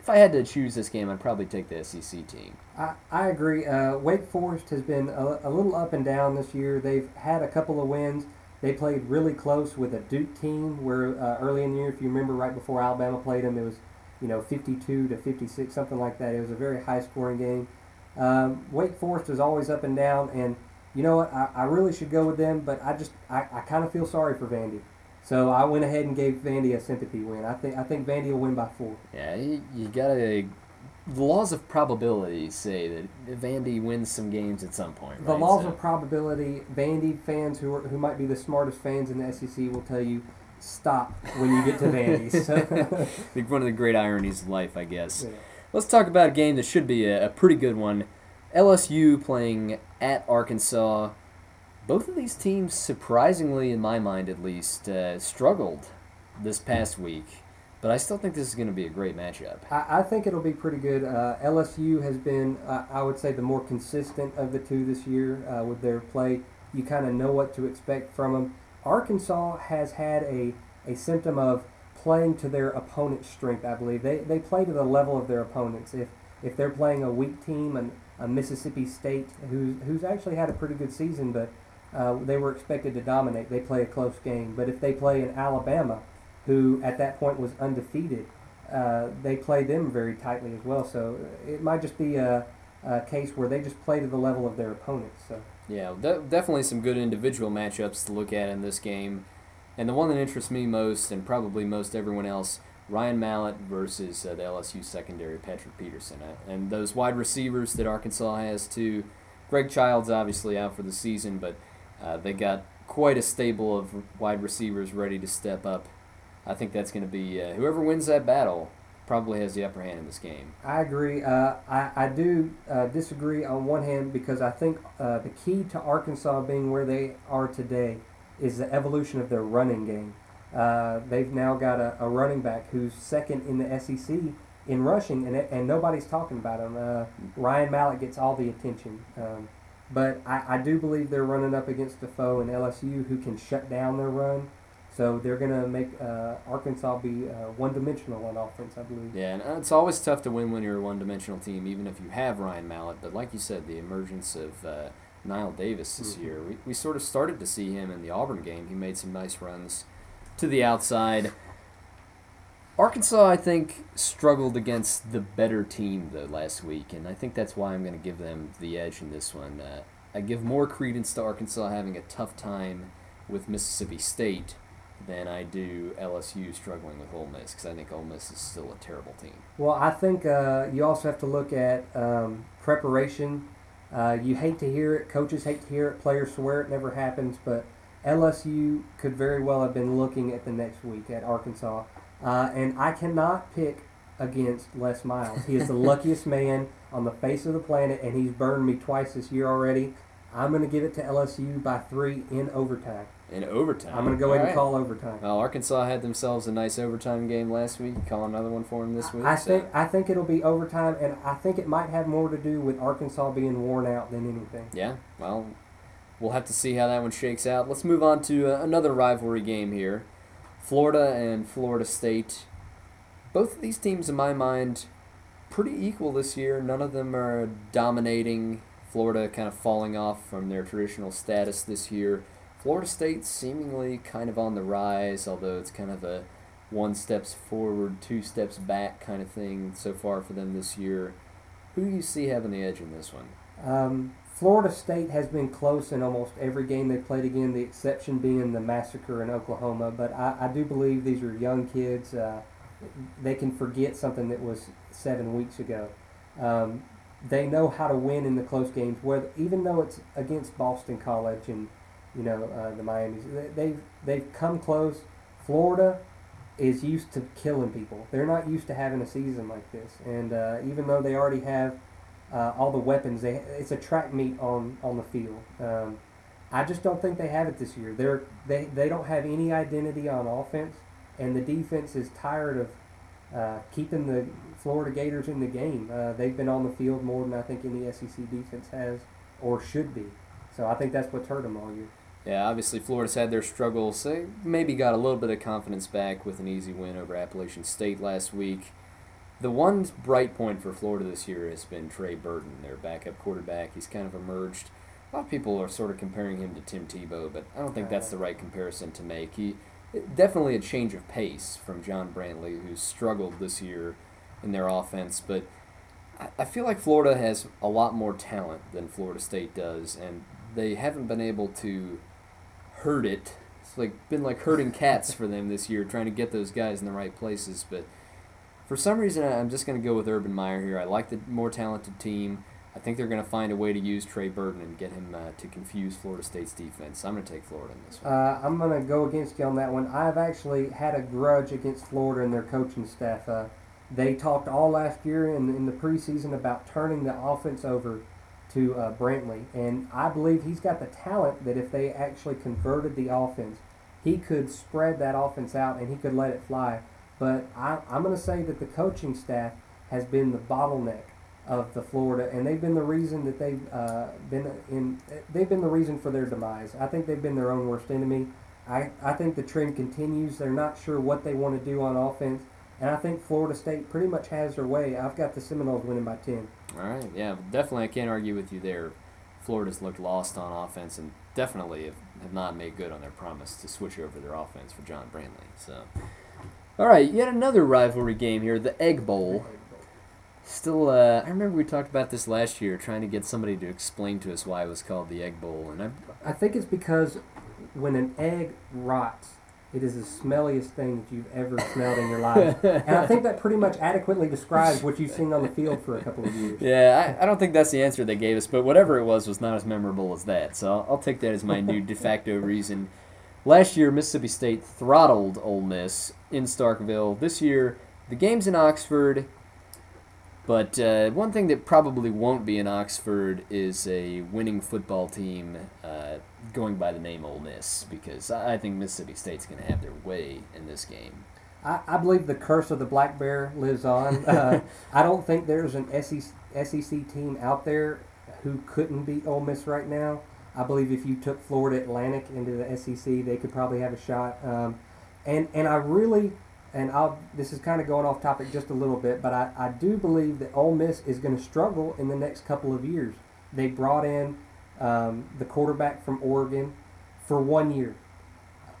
if I had to choose this game, I'd probably take the S E C team. I, I agree. Uh, Wake Forest has been a, a little up and down this year. They've had a couple of wins. They played really close with a Duke team where uh, early in the year, if you remember, right before Alabama played them, it was you know fifty-two to fifty-six, something like that. It was a very high-scoring game. Um, Wake Forest is always up and down, and you know what, I, I really should go with them, but I just, I, I kind of feel sorry for Vandy. So I went ahead and gave Vandy a sympathy win. I think I think Vandy will win by four. Yeah, you, you got to, the laws of probability say that Vandy wins some games at some point, right? The laws so. of probability, Vandy fans who are, who might be the smartest fans in the S E C will tell you, stop when you get to Vandy. So. One of the great ironies of life, I guess. Yeah. Let's talk about a game that should be a, a pretty good one. L S U playing at Arkansas. Both of these teams, surprisingly, in my mind at least, uh, struggled this past week. But I still think this is going to be a great matchup. I, I think it'll be pretty good. Uh, L S U has been, uh, I would say, the more consistent of the two this year uh, with their play. You kind of know what to expect from them. Arkansas has had a, a symptom of playing to their opponent's strength, I believe. They they play to the level of their opponents. If if they're playing a weak team and a Mississippi State who's, who's actually had a pretty good season, but uh, they were expected to dominate. They play a close game. But if they play in Alabama, who at that point was undefeated, uh, they play them very tightly as well. So it might just be a, a case where they just play to the level of their opponents. So yeah, de- definitely some good individual matchups to look at in this game. And the one that interests me most, and probably most everyone else, Ryan Mallett versus uh, the L S U secondary, Patrick Peterson. I, and those wide receivers that Arkansas has too. Greg Childs obviously out for the season, but uh, they got quite a stable of wide receivers ready to step up. I think that's going to be uh, whoever wins that battle probably has the upper hand in this game. I agree. Uh, I, I do uh, disagree on one hand, because I think uh, the key to Arkansas being where they are today is the evolution of their running game. Uh, they've now got a, a running back who's second in the S E C in rushing, and and nobody's talking about him. Uh, Ryan Mallett gets all the attention. Um, but I, I do believe they're running up against a foe in L S U who can shut down their run. So they're going to make uh, Arkansas be uh, one-dimensional on offense, I believe. Yeah, and it's always tough to win when you're a one-dimensional team, even if you have Ryan Mallett. But like you said, the emergence of uh, Nile Davis this mm-hmm. year, we, we sort of started to see him in the Auburn game. He made some nice runs to the outside. Arkansas, I think, struggled against the better team, though, last week, and I think that's why I'm going to give them the edge in this one. Uh, I give more credence to Arkansas having a tough time with Mississippi State than I do L S U struggling with Ole Miss, because I think Ole Miss is still a terrible team. Well, I think uh, you also have to look at um, preparation. Uh, you hate to hear it. Coaches hate to hear it. Players swear it never happens. But L S U could very well have been looking at the next week at Arkansas. Uh, and I cannot pick against Les Miles. He is the luckiest man on the face of the planet, and he's burned me twice this year already. I'm going to give it to L S U by three in overtime. In overtime? I'm going to go All ahead right. and call overtime. Well, Arkansas had themselves a nice overtime game last week. Call another one for them this week. I, so. think, I think it'll be overtime, and I think it might have more to do with Arkansas being worn out than anything. Yeah, well, we'll have to see how that one shakes out. Let's move on to uh, another rivalry game here. Florida and Florida State. Both of these teams, in my mind, pretty equal this year. None of them are dominating. Florida kind of falling off from their traditional status this year. Florida State seemingly kind of on the rise, although it's kind of a one steps forward, two steps back kind of thing so far for them this year. Who do you see having the edge in this one? Um, Florida State has been close in almost every game they played again, the exception being the massacre in Oklahoma. But I, I do believe these are young kids. Uh, they can forget something that was seven weeks ago. Um, They know how to win in the close games, whether even though it's against Boston College and you know uh, the Miamis. They, they've they've come close. Florida is used to killing people. They're not used to having a season like this, and uh, even though they already have uh, all the weapons, they it's a track meet on on the field. Um, I just don't think they have it this year. They're they they don't have any identity on offense, and the defense is tired of Uh, keeping the Florida Gators in the game. Uh, they've been on the field more than I think any S E C defense has or should be. So I think that's what's hurt them all year. Yeah, obviously Florida's had their struggles. They maybe got a little bit of confidence back with an easy win over Appalachian State last week. The one bright point for Florida this year has been Trey Burton, their backup quarterback. He's kind of emerged. A lot of people are sort of comparing him to Tim Tebow, but I don't think that's the right comparison to make. He Definitely a change of pace from John Brantley, who's struggled this year in their offense. But I feel like Florida has a lot more talent than Florida State does, and they haven't been able to herd it. It's like been like herding cats for them this year, trying to get those guys in the right places. But for some reason, I'm just going to go with Urban Meyer here. I like the more talented team. I think they're going to find a way to use Trey Burton and get him uh, to confuse Florida State's defense. I'm going to take Florida in this one. Uh, I'm going to go against you on that one. I've actually had a grudge against Florida and their coaching staff. Uh, they talked all last year in, in the preseason about turning the offense over to uh, Brantley, and I believe he's got the talent that if they actually converted the offense, he could spread that offense out and he could let it fly. But I, I'm going to say that the coaching staff has been the bottleneck of the Florida, and they've been the reason that they've uh, been in. They've been the reason for their demise. I think they've been their own worst enemy. I, I think the trend continues. They're not sure what they want to do on offense, and I think Florida State pretty much has their way. I've got the Seminoles winning by ten. All right, yeah, definitely. I can't argue with you there. Florida's looked lost on offense, and definitely have, have not made good on their promise to switch over their offense for John Brantley. So, all right, yet another rivalry game here, the Egg Bowl. Still, uh, I remember we talked about this last year, trying to get somebody to explain to us why it was called the Egg Bowl. And I, I think it's because when an egg rots, It is the smelliest thing that you've ever smelled in your life. And I think that pretty much adequately describes what you've seen on the field for a couple of years. Yeah, I, I don't think that's the answer they gave us, but whatever it was was not as memorable as that. So I'll, I'll take that as my new de facto reason. Last year, Mississippi State throttled Ole Miss in Starkville. This year, the game's in Oxford. But uh, one thing that probably won't be in Oxford is a winning football team uh, going by the name Ole Miss, because I think Mississippi State's going to have their way in this game. I, I believe the curse of the Black Bear lives on. Uh, I don't think there's an S E C team out there who couldn't beat Ole Miss right now. I believe if you took Florida Atlantic into the S E C, they could probably have a shot. Um, and, and I really... And I'll, this is kind of going off topic just a little bit, but I, I do believe that Ole Miss is going to struggle in the next couple of years. They brought in um, the quarterback from Oregon for one year.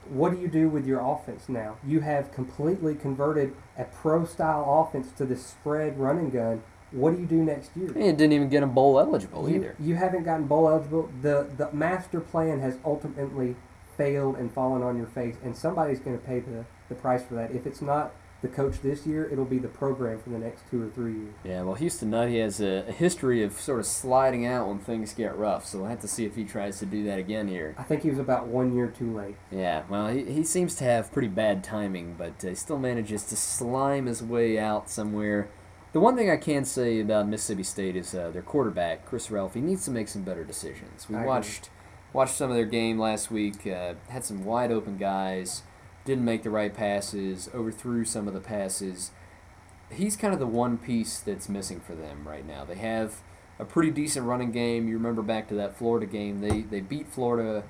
What do you do with your offense now? You have completely converted a pro-style offense to this spread running gun. What do you do next year? And didn't even get them bowl eligible you, either. You haven't gotten bowl eligible. The, the master plan has ultimately failed and fallen on your face, and somebody's going to pay the... the price for that. If it's not the coach this year, it'll be the program for the next two or three years. Yeah, well, Houston Nutt, he has a history of sort of sliding out when things get rough, so we'll have to see if he tries to do that again here. I think he was about one year too late. Yeah, well, he, he seems to have pretty bad timing, but uh, he still manages to slime his way out somewhere. The one thing I can say about Mississippi State is uh, their quarterback, Chris Ralph, he needs to make some better decisions. We I watched agree. watched some of their game last week, uh, had some wide-open guys, didn't make the right passes, overthrew some of the passes. He's kind of the one piece that's missing for them right now. They have a pretty decent running game. You remember back to that Florida game. They they beat Florida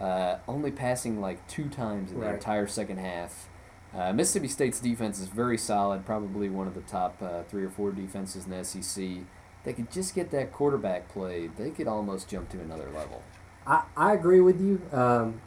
uh, only passing like two times in right. the entire second half. Uh, Mississippi State's defense is very solid, probably one of the top uh, three or four defenses in the S E C. They could just get that quarterback played. They could almost jump to another level. I, I agree with you. Um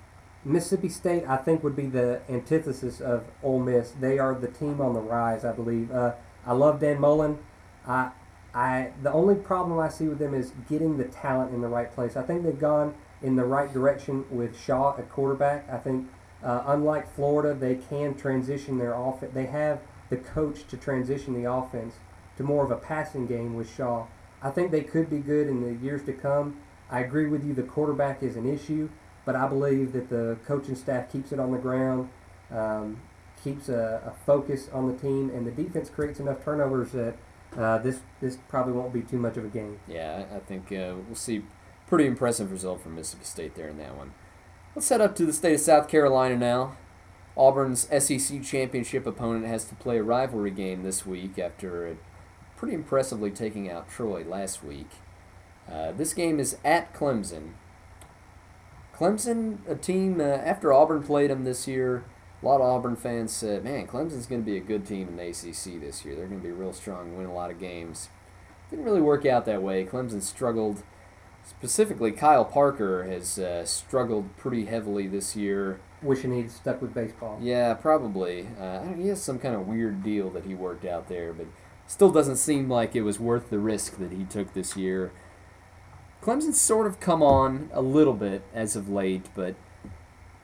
Mississippi State, I think, would be the antithesis of Ole Miss. They are the team on the rise, I believe. Uh, I love Dan Mullen. I, I, the only problem I see with them is getting the talent in the right place. I think they've gone in the right direction with Shaw at quarterback. I think, uh, unlike Florida, they can transition their offense. They have the coach to transition the offense to more of a passing game with Shaw. I think they could be good in the years to come. I agree with you. The quarterback is an issue. But I believe that the coaching staff keeps it on the ground, um, keeps a, a focus on the team, and the defense creates enough turnovers that uh, this this probably won't be too much of a game. Yeah, I think uh, we'll see pretty impressive result from Mississippi State there in that one. Let's head up to the state of South Carolina now. Auburn's S E C championship opponent has to play a rivalry game this week after pretty impressively taking out Troy last week. Uh, this game is at Clemson. Clemson, a team, uh, after Auburn played them this year, a lot of Auburn fans said, man, Clemson's going to be a good team in the A C C this year. They're going to be real strong and win a lot of games. Didn't really work out that way. Clemson struggled. Specifically, Kyle Parker has uh, struggled pretty heavily this year. Wishing he'd stuck with baseball. Yeah, probably. Uh, I don't, he has some kind of weird deal that he worked out there, but still doesn't seem like it was worth the risk that he took this year. Clemson's sort of come on a little bit as of late, but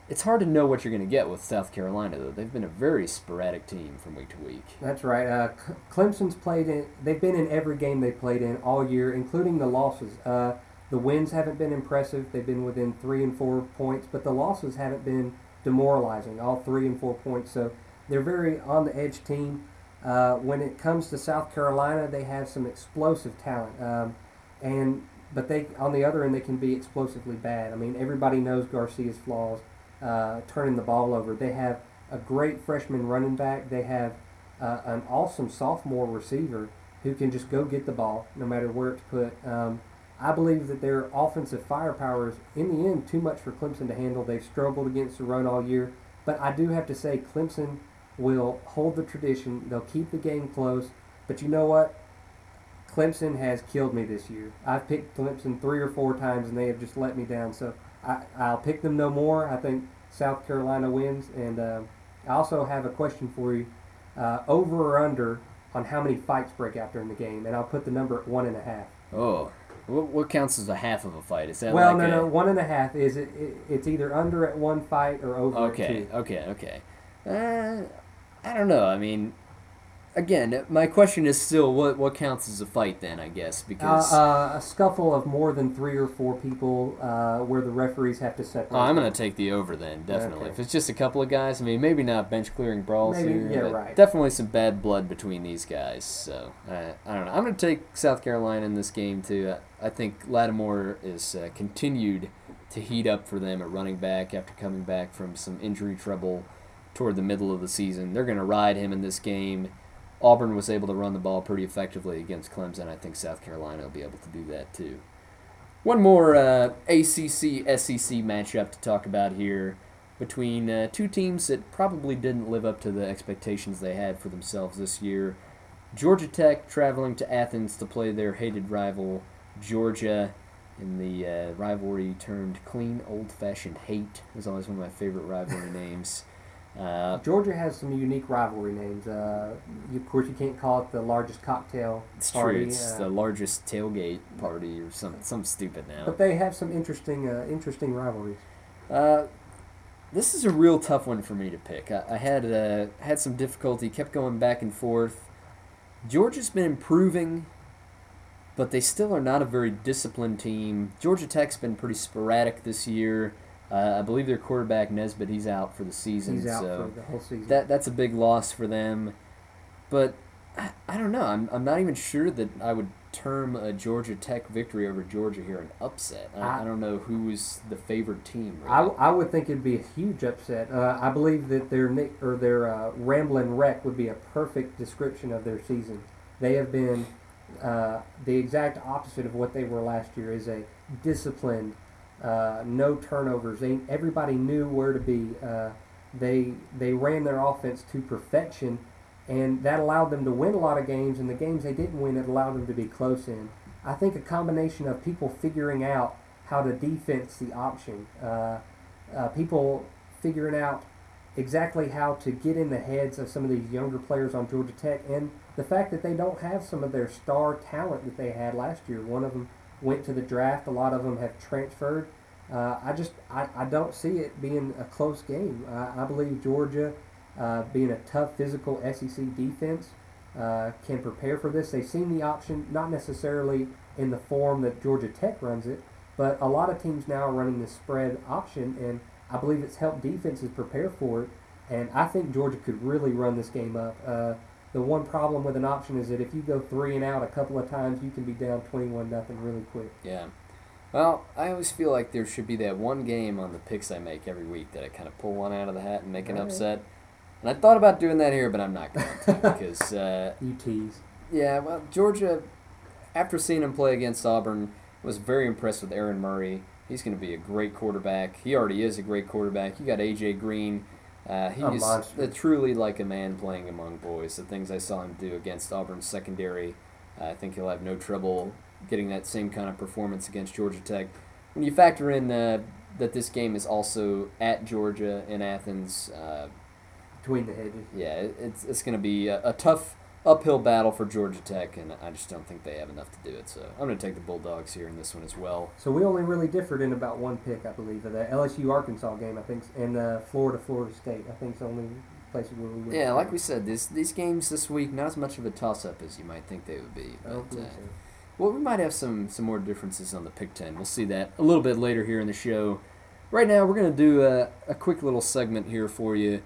it's hard to know what you're going to get with South Carolina, though. They've been a very sporadic team from week to week. That's right. Uh, Clemson's played in, they've been in every game they played in all year, including the losses. Uh, the wins haven't been impressive. They've been within three and four points, but the losses haven't been demoralizing, all three and four points. So they're very on-the-edge team. Uh, when it comes to South Carolina, they have some explosive talent. Um, and... But they, on the other end, they can be explosively bad. I mean, everybody knows Garcia's flaws, uh, turning the ball over. They have a great freshman running back. They have uh, an awesome sophomore receiver who can just go get the ball no matter where it's put. Um, I believe that their offensive firepower is, in the end, too much for Clemson to handle. They've struggled against the run all year. But I do have to say Clemson will hold the tradition. They'll keep the game close. But you know what? Clemson has killed me this year. I've picked Clemson three or four times, and they have just let me down. So I, I'll pick them no more. I think South Carolina wins. And uh, I also have a question for you, uh, over or under on how many fights break out during the game. And I'll put the number at one and a half. Oh, What, what counts as a half of a fight? Is that well, like no, a... no, one and a half is it, it? It's either under at one fight or over okay, at two. Okay, okay, okay. Uh, I don't know. I mean, again, my question is still what what counts as a fight then? I guess because uh, uh, a scuffle of more than three or four people, uh, where the referees have to separate. Oh, I'm going to take the over then, definitely. Okay. If it's just a couple of guys, I mean, maybe not bench clearing brawls maybe, here, yeah, but right. Definitely some bad blood between these guys. So uh, I don't know. I'm going to take South Carolina in this game too. Uh, I think Lattimore is uh, continued to heat up for them at running back after coming back from some injury trouble toward the middle of the season. They're going to ride him in this game. Auburn was able to run the ball pretty effectively against Clemson. I think South Carolina will be able to do that too. One more uh, A C C S E C matchup to talk about here between uh, two teams that probably didn't live up to the expectations they had for themselves this year. Georgia Tech traveling to Athens to play their hated rival, Georgia, and the uh, rivalry termed Clean Old-Fashioned Hate. It was always one of my favorite rivalry names. Uh, Georgia has some unique rivalry names. Uh, you, of course, you can't call it the largest cocktail it's party. True. It's uh, the largest tailgate party or some some stupid now. But they have some interesting uh, interesting rivalries. Uh, this is a real tough one for me to pick. I, I had uh, had some difficulty, kept going back and forth. Georgia's been improving, but they still are not a very disciplined team. Georgia Tech's been pretty sporadic this year. Uh, I believe their quarterback, Nesbitt, he's out for the season. He's out so for the whole season. That, that's a big loss for them. But I, I don't know. I'm I'm not even sure that I would term a Georgia Tech victory over Georgia here an upset. I, I, I don't know who is the favored team. Really. I, I would think it'd be a huge upset. Uh, I believe that their Nick or their uh, Ramblin' Wreck would be a perfect description of their season. They have been uh, the exact opposite of what they were last year. Is a disciplined. Uh, no turnovers. They, everybody knew where to be. Uh, they they ran their offense to perfection, and that allowed them to win a lot of games, and the games they didn't win, it allowed them to be close in. I think a combination of people figuring out how to defense the option, uh, uh, people figuring out exactly how to get in the heads of some of these younger players on Georgia Tech, and the fact that they don't have some of their star talent that they had last year. One of them went to the draft. A lot of them have transferred. Uh, I just I, I don't see it being a close game. I, I believe Georgia, uh, being a tough physical S E C defense, uh, can prepare for this. They've seen the option, not necessarily in the form that Georgia Tech runs it, but a lot of teams now are running the spread option, and I believe it's helped defenses prepare for it, and I think Georgia could really run this game up. Uh, The one problem with an option is that if you go three and out a couple of times, you can be down twenty-one nothing really quick. Yeah. Well, I always feel like there should be that one game on the picks I make every week that I kind of pull one out of the hat and make an right. upset. And I thought about doing that here, but I'm not going to because... Uh, you tease. Yeah, well, Georgia, after seeing him play against Auburn, was very impressed with Aaron Murray. He's going to be a great quarterback. He already is a great quarterback. You got A J Green... Uh, he is uh, truly like a man playing among boys. The things I saw him do against Auburn's secondary, uh, I think he'll have no trouble getting that same kind of performance against Georgia Tech. When you factor in uh, that this game is also at Georgia in Athens. Uh, Between the hedges. Yeah, it, it's it's going to be a, a tough uphill battle for Georgia Tech, and I just don't think they have enough to do it. So I'm going to take the Bulldogs here in this one as well. So we only really differed in about one pick, I believe, of the L S U Arkansas game, I think, and the Florida-Florida State, I think, is the only place where we went. Yeah, like we said, this, these games this week, not as much of a toss-up as you might think they would be. But, I don't think uh, so. Well, we might have some, some more differences on the Pick ten. We'll see that a little bit later here in the show. Right now, we're going to do a, a quick little segment here for you.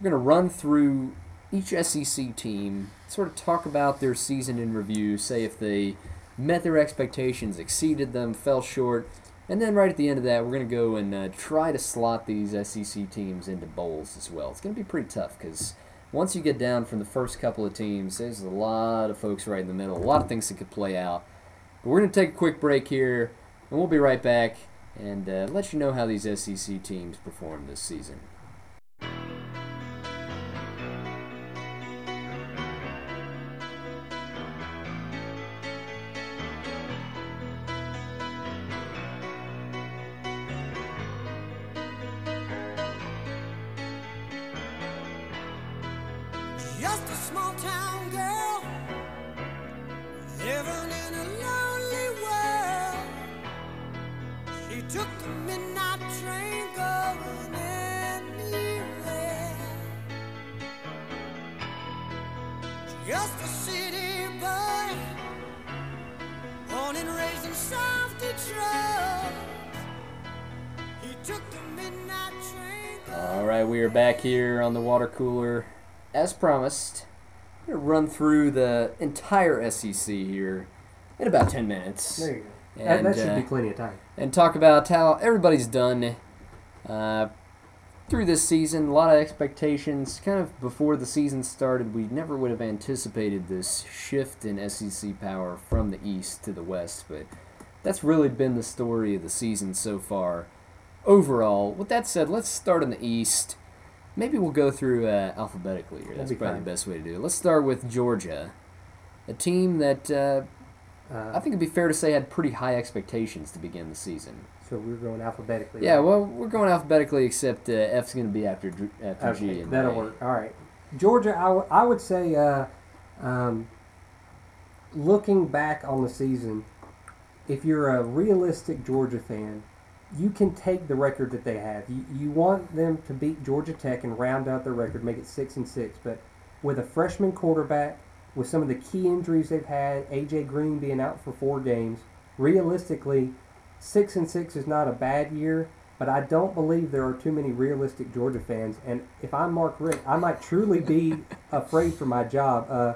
We're going to run through... each S E C team, sort of talk about their season in review, say if they met their expectations, exceeded them, fell short, and then right at the end of that, we're going to go and uh, try to slot these S E C teams into bowls as well. It's going to be pretty tough because once you get down from the first couple of teams, there's a lot of folks right in the middle, a lot of things that could play out. But we're going to take a quick break here, and we'll be right back and uh, let you know how these S E C teams perform this season. Small town girl living in a lonely world. Took the midnight train going anywhere. Just a city boy, born and raised in South Detroit. He took the midnight train. All right, we are back here on the water cooler, as promised. I'm gonna run through the entire S E C here in about ten minutes. There you go. And, that, that should uh, be plenty of time. And talk about how everybody's done uh, through this season. A lot of expectations. Kind of before the season started, we never would have anticipated this shift in S E C power from the East to the West. But that's really been the story of the season so far overall. With that said, let's start in the East. Maybe we'll go through uh, alphabetically here. That's probably the best way to do it. Let's start with Georgia, a team that... Uh, Uh, I think it'd be fair to say had pretty high expectations to begin the season. So we're going alphabetically. Yeah, right? Well, we're going alphabetically, except uh, F's going to be after, after okay, G. And that'll A. work. All right. Georgia, I, w- I would say, uh, um, looking back on the season, if you're a realistic Georgia fan, you can take the record that they have. You, you want them to beat Georgia Tech and round out their record, make it six and six. But with a freshman quarterback, with some of the key injuries they've had, A J Green being out for four games, realistically, six and six is not a bad year, but I don't believe there are too many realistic Georgia fans. And if I'm Mark Richt, I might truly be afraid for my job. Uh,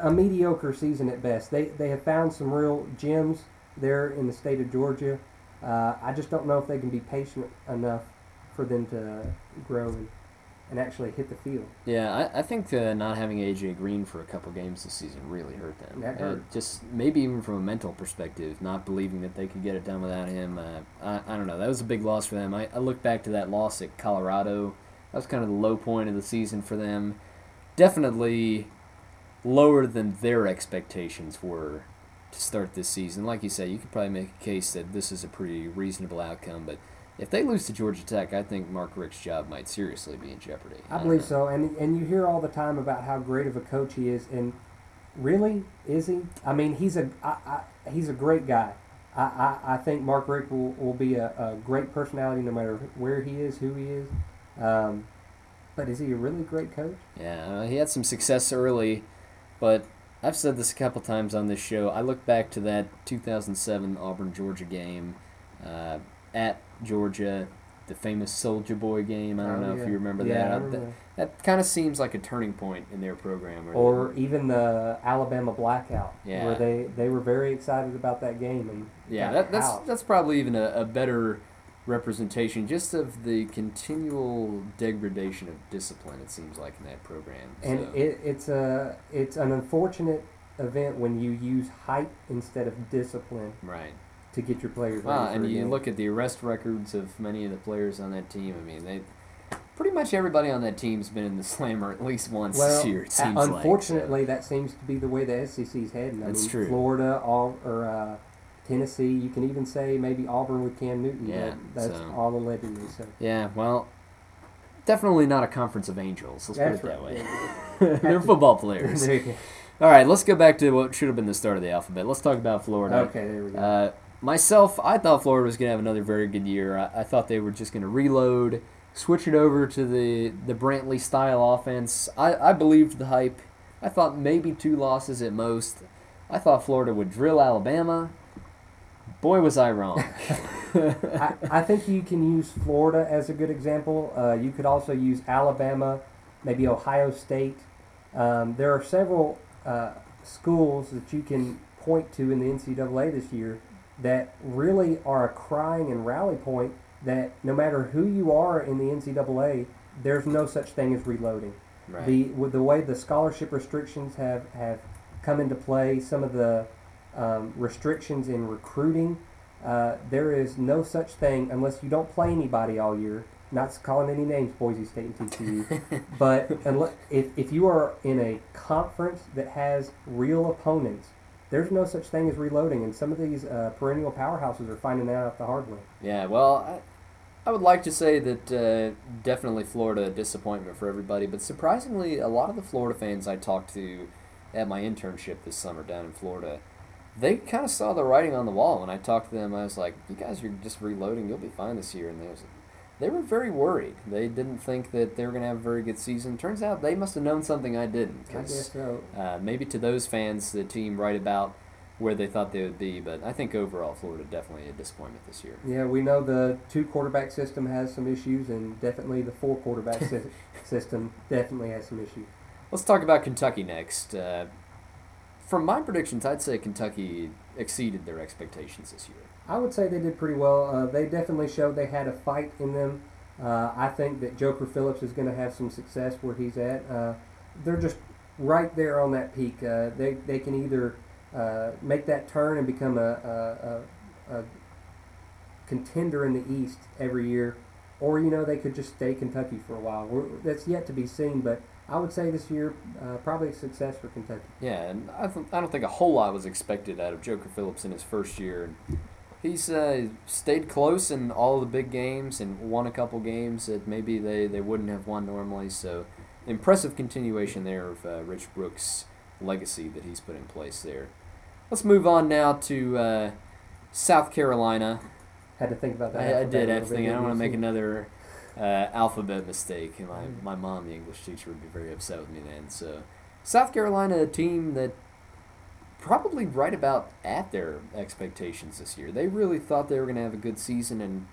a mediocre season at best. They they have found some real gems there in the state of Georgia. Uh, I just don't know if they can be patient enough for them to grow and and actually hit the field. Yeah, I, I think uh, not having A J Green for a couple games this season really hurt them. That hurt. Uh, just maybe even from a mental perspective, not believing that they could get it done without him. Uh, I, I don't know. That was a big loss for them. I, I look back to that loss at Colorado. That was kind of the low point of the season for them. Definitely lower than their expectations were to start this season. Like you said, you could probably make a case that this is a pretty reasonable outcome, but if they lose to Georgia Tech, I think Mark Richt's job might seriously be in jeopardy. I, I believe so, and and you hear all the time about how great of a coach he is, and really, is he? I mean, he's a I, I, he's a great guy. I, I, I think Mark Richt will, will be a, a great personality no matter where he is, who he is. Um, but is he a really great coach? Yeah, he had some success early, but I've said this a couple times on this show. I look back to that two thousand seven Auburn-Georgia game uh, at Georgia, the famous Soulja Boy game. I don't oh, know yeah. if you remember yeah, that. I remember. That, that kind of seems like a turning point in their program. Right? Or even the Alabama blackout, yeah. where they, they were very excited about that game. And yeah, that, that's out. that's probably even a, a better representation just of the continual degradation of discipline, it seems like, in that program. And so. it, it's a it's an unfortunate event when you use hype instead of discipline. Right. To get your players ready. Wow, and you game. Look at the arrest records of many of the players on that team. I mean, they pretty much everybody on that team's been in the slammer at least once well, this year. It seems unfortunately, like, so. That seems to be the way the S E C's heading. I That's mean, true. Florida, all or uh, Tennessee. You can even say maybe Auburn with Cam Newton. Yeah, that, that's so. all allegedly. So. Yeah, well, definitely not a conference of angels. Let's that's put it right. that way. They're football players. All right, let's go back to what should have been the start of the alphabet. Let's talk about Florida. Okay, there we go. Uh, Myself, I thought Florida was going to have another very good year. I, I thought they were just going to reload, switch it over to the, the Brantley-style offense. I, I believed the hype. I thought maybe two losses at most. I thought Florida would drill Alabama. Boy, was I wrong. I, I think you can use Florida as a good example. Uh, you could also use Alabama, maybe Ohio State. Um, there are several uh, schools that you can point to in the N C double A this year that really are a crying and rally point that no matter who you are in the N C double A, there's no such thing as reloading. Right. The with the way the scholarship restrictions have, have come into play, some of the um, restrictions in recruiting, uh, there is no such thing unless you don't play anybody all year. Not calling any names, Boise State and T C U, but unless, if if you are in a conference that has real opponents, there's no such thing as reloading, and some of these uh, perennial powerhouses are finding that out the hard way. Yeah, well, I, I would like to say that uh, definitely Florida, a disappointment for everybody, but surprisingly, a lot of the Florida fans I talked to at my internship this summer down in Florida they kind of saw the writing on the wall. When I talked to them, I was like, you guys are just reloading. You'll be fine this year. And they, was, they were very worried. They didn't think that they were going to have a very good season. Turns out they must have known something I didn't. I guess so. Uh, maybe to those fans, the team right about where they thought they would be. But I think overall, Florida definitely a disappointment this year. Yeah, we know the two-quarterback system has some issues, and definitely the four-quarterback si- system definitely has some issues. Let's talk about Kentucky next. Uh, from my predictions, I'd say Kentucky exceeded their expectations this year. I would say they did pretty well. Uh, they definitely showed they had a fight in them. Uh, I think that Joker Phillips is going to have some success where he's at. Uh, they're just right there on that peak. Uh, they, they can either... Uh, make that turn and become a, a, a, a contender in the East every year, or you know they could just stay Kentucky for a while. We're, that's yet to be seen, but I would say this year uh, probably a success for Kentucky. Yeah, and I, th- I don't think a whole lot was expected out of Joker Phillips in his first year. He's uh, stayed close in all the big games and won a couple games that maybe they, they wouldn't have won normally. So impressive continuation there of uh, Rich Brooks' legacy that he's put in place there. Let's move on now to uh, South Carolina. Had to think about that. I, I did have to think. I don't want to make another uh, alphabet mistake. And my, my mom, the English teacher, would be very upset with me then. So South Carolina, a team that probably right about at their expectations this year. They really thought they were going to have a good season, and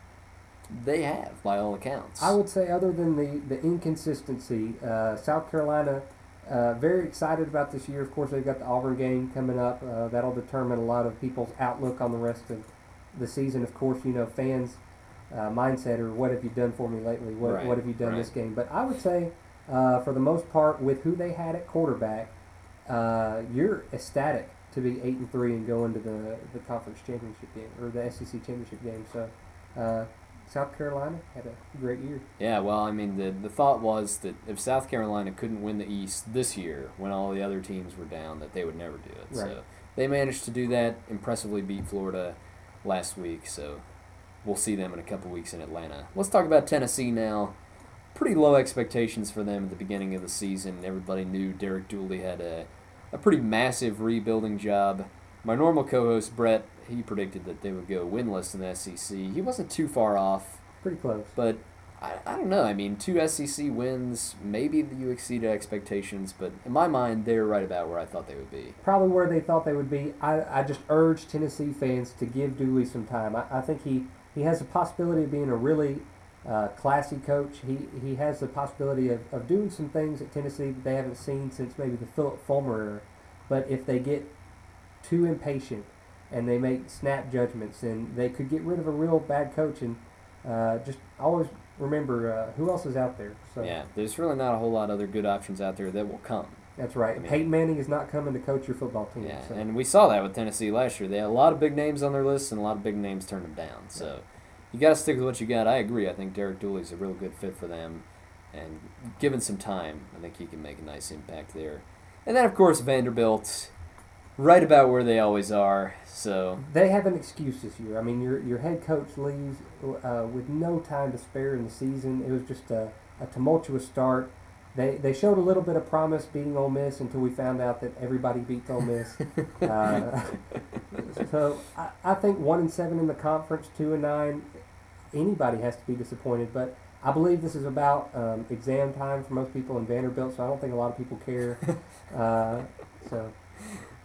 they have by all accounts. I would say other than the, the inconsistency, uh, South Carolina... Uh, very excited about this year. Of course, they've got the Auburn game coming up. Uh, that'll determine a lot of people's outlook on the rest of the season. Of course, you know, fans' uh, mindset or what have you done for me lately? What right, what have you done right. this game? But I would say, uh, for the most part, with who they had at quarterback, uh, you're ecstatic to be eight and three and go into the, the conference championship game or the S E C championship game. So, uh, South Carolina had a great year. Yeah, well, I mean, the the thought was that if South Carolina couldn't win the East this year when all the other teams were down, that they would never do it. Right. So they managed to do that, impressively beat Florida last week. So we'll see them in a couple weeks in Atlanta. Let's talk about Tennessee now. Pretty low expectations for them at the beginning of the season. Everybody knew Derek Dooley had a, a pretty massive rebuilding job. My normal co-host, Brett, he predicted that they would go winless in the S E C. He wasn't too far off. Pretty close. But I, I don't know. I mean, two S E C wins, maybe you exceeded expectations, but in my mind, they're right about where I thought they would be. Probably where they thought they would be. I, I just urge Tennessee fans to give Dooley some time. I, I think he, he has the possibility of being a really uh, classy coach. He he has the possibility of, of doing some things at Tennessee that they haven't seen since maybe the Philip Fulmer era. But if they get too impatient and they make snap judgments, and they could get rid of a real bad coach. And uh, just always remember uh, who else is out there. So yeah, there's really not a whole lot of other good options out there that will come. That's right. I mean, Peyton Manning is not coming to coach your football team. Yeah, so. And we saw that with Tennessee last year. They had a lot of big names on their list, and a lot of big names turned them down. So yeah. You got to stick with what you got. I agree. I think Derek Dooley's a real good fit for them. And given some time, I think he can make a nice impact there. And then, of course, Vanderbilt... Right about where they always are, so... They have an excuse this year. I mean, your your head coach leaves uh, with no time to spare in the season. It was just a, a tumultuous start. They they showed a little bit of promise beating Ole Miss until we found out that everybody beats Ole Miss. uh, so, I, I think one and seven in the conference, two and nine, anybody has to be disappointed. But I believe this is about um, exam time for most people in Vanderbilt, so I don't think a lot of people care. Uh, so...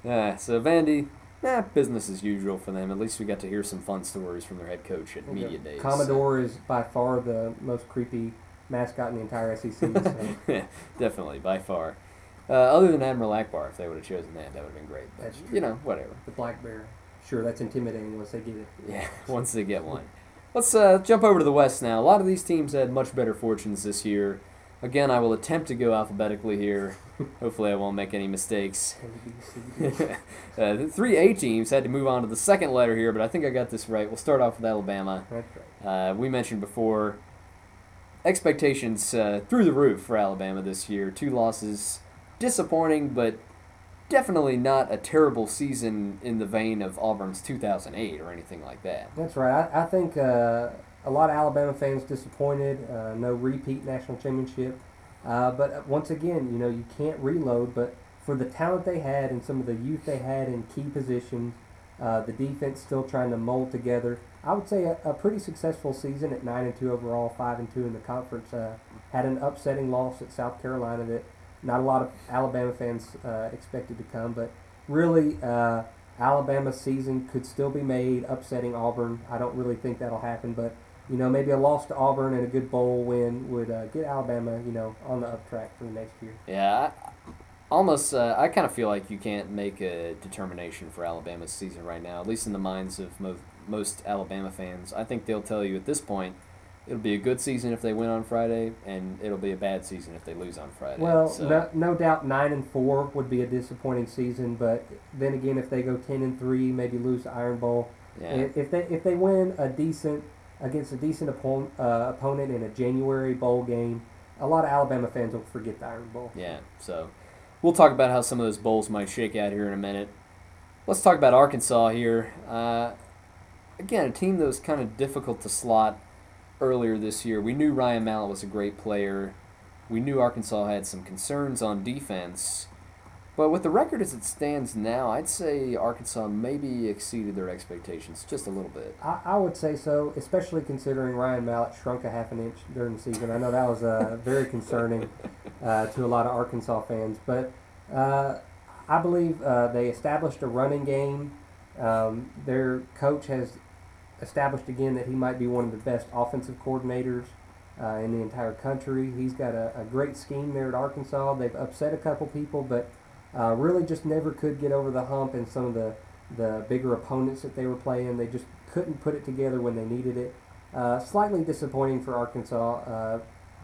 Yeah, so Vandy, eh, business as usual for them. At least we got to hear some fun stories from their head coach at okay. media days. Commodore so. is by far the most creepy mascot in the entire S E C. So. Yeah, definitely, by far. Uh, other than Admiral Akbar, if they would have chosen that, that would have been great. But, that's true. You know, whatever. The Black Bear. Sure, that's intimidating once they get it. Yeah, once they get one. Let's uh, jump over to the West now. A lot of these teams had much better fortunes this year. Again, I will attempt to go alphabetically here. Hopefully I won't make any mistakes. uh, the three A teams had to move on to the second letter here, but I think I got this right. We'll start off with Alabama. That's right. Uh, we mentioned before expectations uh, through the roof for Alabama this year. Two losses, disappointing, but definitely not a terrible season in the vein of Auburn's two thousand eight or anything like that. That's right. I, I think... Uh... A lot of Alabama fans disappointed. Uh, no repeat national championship. Uh, but once again, you know, you can't reload. But for the talent they had and some of the youth they had in key positions, Uh, the defense still trying to mold together. I would say a, a pretty successful season at nine and two overall, five and two in the conference. Uh, had an upsetting loss at South Carolina that not a lot of Alabama fans uh, expected to come, but really uh, Alabama's season could still be made upsetting Auburn. I don't really think that'll happen, but you know, maybe a loss to Auburn and a good bowl win would uh, get Alabama, you know, on the up track for the next year. Yeah, I, almost. Uh, I kind of feel like you can't make a determination for Alabama's season right now, at least in the minds of most, most Alabama fans. I think they'll tell you at this point it'll be a good season if they win on Friday, and it'll be a bad season if they lose on Friday. Well, so. no, no doubt, nine and four would be a disappointing season, but then again, if they go ten and three, maybe lose the Iron Bowl. Yeah. If they if they win a decent. against a decent oppo- uh, opponent in a January bowl game, a lot of Alabama fans will forget the Iron Bowl. Yeah, so we'll talk about how some of those bowls might shake out here in a minute. Let's talk about Arkansas here. Uh, again, a team that was kind of difficult to slot earlier this year. We knew Ryan Mallett was a great player. We knew Arkansas had some concerns on defense. But with the record as it stands now, I'd say Arkansas maybe exceeded their expectations just a little bit. I, I would say so, especially considering Ryan Mallett shrunk a half an inch during the season. I know that was uh, very concerning uh, to a lot of Arkansas fans. But uh, I believe uh, they established a running game. Um, their coach has established again that he might be one of the best offensive coordinators uh, in the entire country. He's got a, a great scheme there at Arkansas. They've upset a couple people, but Uh, really just never could get over the hump in some of the, the bigger opponents that they were playing. They just couldn't put it together when they needed it. Uh, slightly disappointing for Arkansas uh,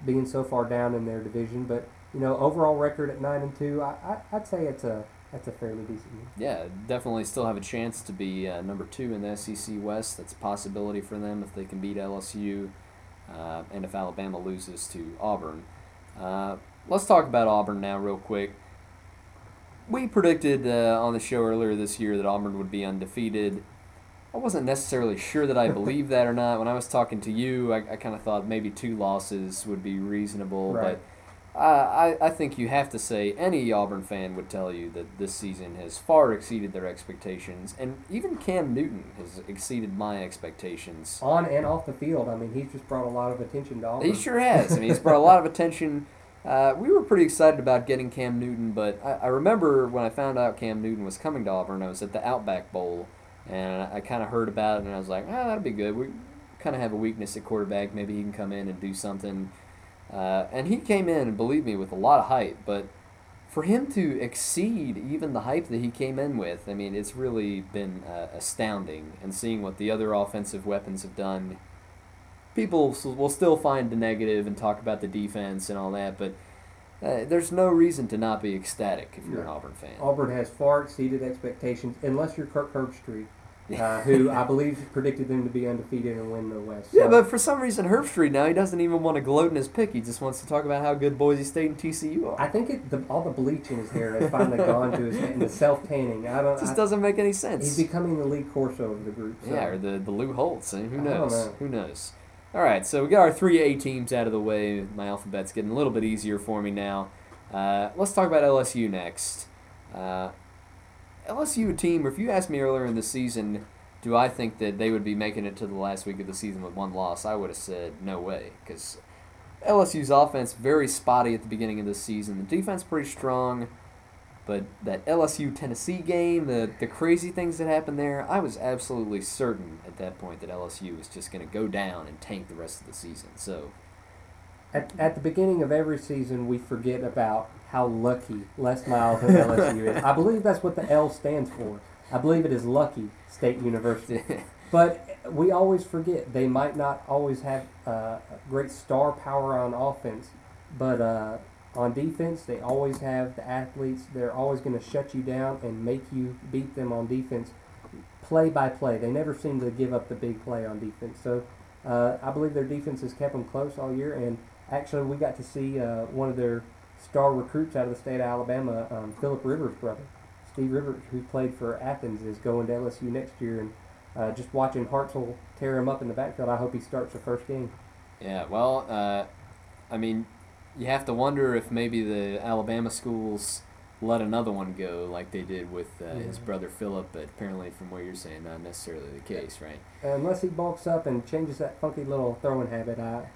being so far down in their division, but you know, overall record at nine and two, I, I I'd say it's a that's a fairly decent game. Yeah, definitely still have a chance to be uh, number two in the S E C West. That's a possibility for them if they can beat L S U, uh, and if Alabama loses to Auburn. Uh, let's talk about Auburn now, real quick. We predicted uh, on the show earlier this year that Auburn would be undefeated. I wasn't necessarily sure that I believed that or not. When I was talking to you, I, I kind of thought maybe two losses would be reasonable. Right. But I, I, I think you have to say any Auburn fan would tell you that this season has far exceeded their expectations. And even Cam Newton has exceeded my expectations. On and off the field. I mean, he's just brought a lot of attention to Auburn. He sure has. I mean, he's brought a lot of attention. Uh, we were pretty excited about getting Cam Newton, but I, I remember when I found out Cam Newton was coming to Auburn, I was at the Outback Bowl, and I, I kind of heard about it, and I was like, ah, that'd be good. We kind of have a weakness at quarterback. Maybe he can come in and do something. Uh, and he came in, and believe me, with a lot of hype, but for him to exceed even the hype that he came in with, I mean, it's really been uh, astounding, and seeing what the other offensive weapons have done. People will still find the negative and talk about the defense and all that, but uh, there's no reason to not be ecstatic if you're an Auburn fan. Auburn has far exceeded expectations, unless you're Kirk Herbstreit, uh, who I believe predicted them to be undefeated and win the West. So. Yeah, but for some reason, Herbstreit now, he doesn't even want to gloat in his pick. He just wants to talk about how good Boise State and T C U are. I think it, the, all the bleach in his hair has finally gone to his head, and the self-tanning. I don't, it just I, doesn't make any sense. He's becoming the Lee Corso of the group. So. Yeah, or the, the Lou Holtz. I mean, who knows? Know. Who knows? All right, so we got our three A teams out of the way. My alphabet's getting a little bit easier for me now. Uh, let's talk about L S U next. Uh, L S U team, if you asked me earlier in the season, do I think that they would be making it to the last week of the season with one loss, I would have said no way, because L S U's offense very spotty at the beginning of the season. The defense pretty strong, but that L S U-Tennessee game, the, the crazy things that happened there, I was absolutely certain at that point that L S U was just going to go down and tank the rest of the season. So, at, at the beginning of every season, we forget about how lucky Les Miles and L S U is. I believe that's what the L stands for. I believe it is Lucky State University. But we always forget. They might not always have uh, great star power on offense, but... Uh, On defense, they always have the athletes. They're always going to shut you down and make you beat them on defense play by play. They never seem to give up the big play on defense. So uh, I believe their defense has kept them close all year. And actually, we got to see uh, one of their star recruits out of the state of Alabama, um, Phillip Rivers' brother, Steve Rivers, who played for Athens, is going to L S U next year. And uh, just watching Hartzell tear him up in the backfield, I hope he starts the first game. Yeah, well, uh, I mean... You have to wonder if maybe the Alabama schools let another one go like they did with uh, yeah. his brother Philip, but apparently from what you're saying, not necessarily the case, right? Unless he bulks up and changes that funky little throwing habit, I,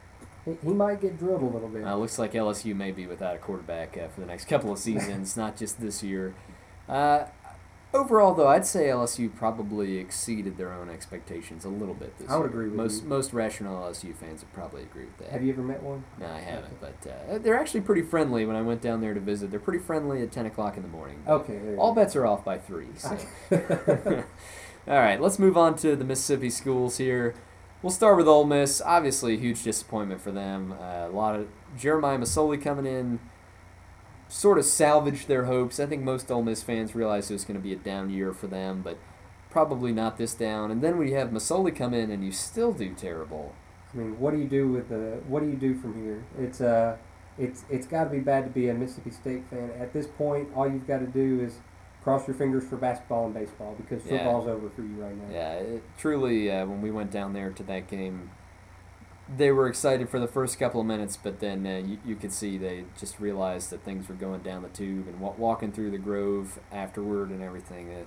he, he might get drilled a little bit. Uh, looks like L S U may be without a quarterback uh, for the next couple of seasons, not just this year. Uh, overall, though, I'd say L S U probably exceeded their own expectations a little bit this year. I would year. agree with most, you. Most rational L S U fans would probably agree with that. Have you ever met one? No, I haven't, okay. but uh, they're actually pretty friendly when I went down there to visit. They're pretty friendly at ten o'clock in the morning. Okay. All bets are off by three. So. All right, let's move on to the Mississippi schools here. We'll start with Ole Miss. Obviously, a huge disappointment for them. Uh, a lot of Jeremiah Masoli coming in. Sort of salvaged their hopes. I think most Ole Miss fans realized it was going to be a down year for them, but probably not this down. And then we have Masoli come in, and you still do terrible. I mean, what do you do with the? What do you do from here? It's uh, it's it's got to be bad to be a Mississippi State fan at this point. All you've got to do is cross your fingers for basketball and baseball because football's yeah. over for you right now. Yeah, it, truly. Uh, when we went down there to that game, they were excited for the first couple of minutes, but then uh, you, you could see they just realized that things were going down the tube and w- walking through the Grove afterward and everything. Uh,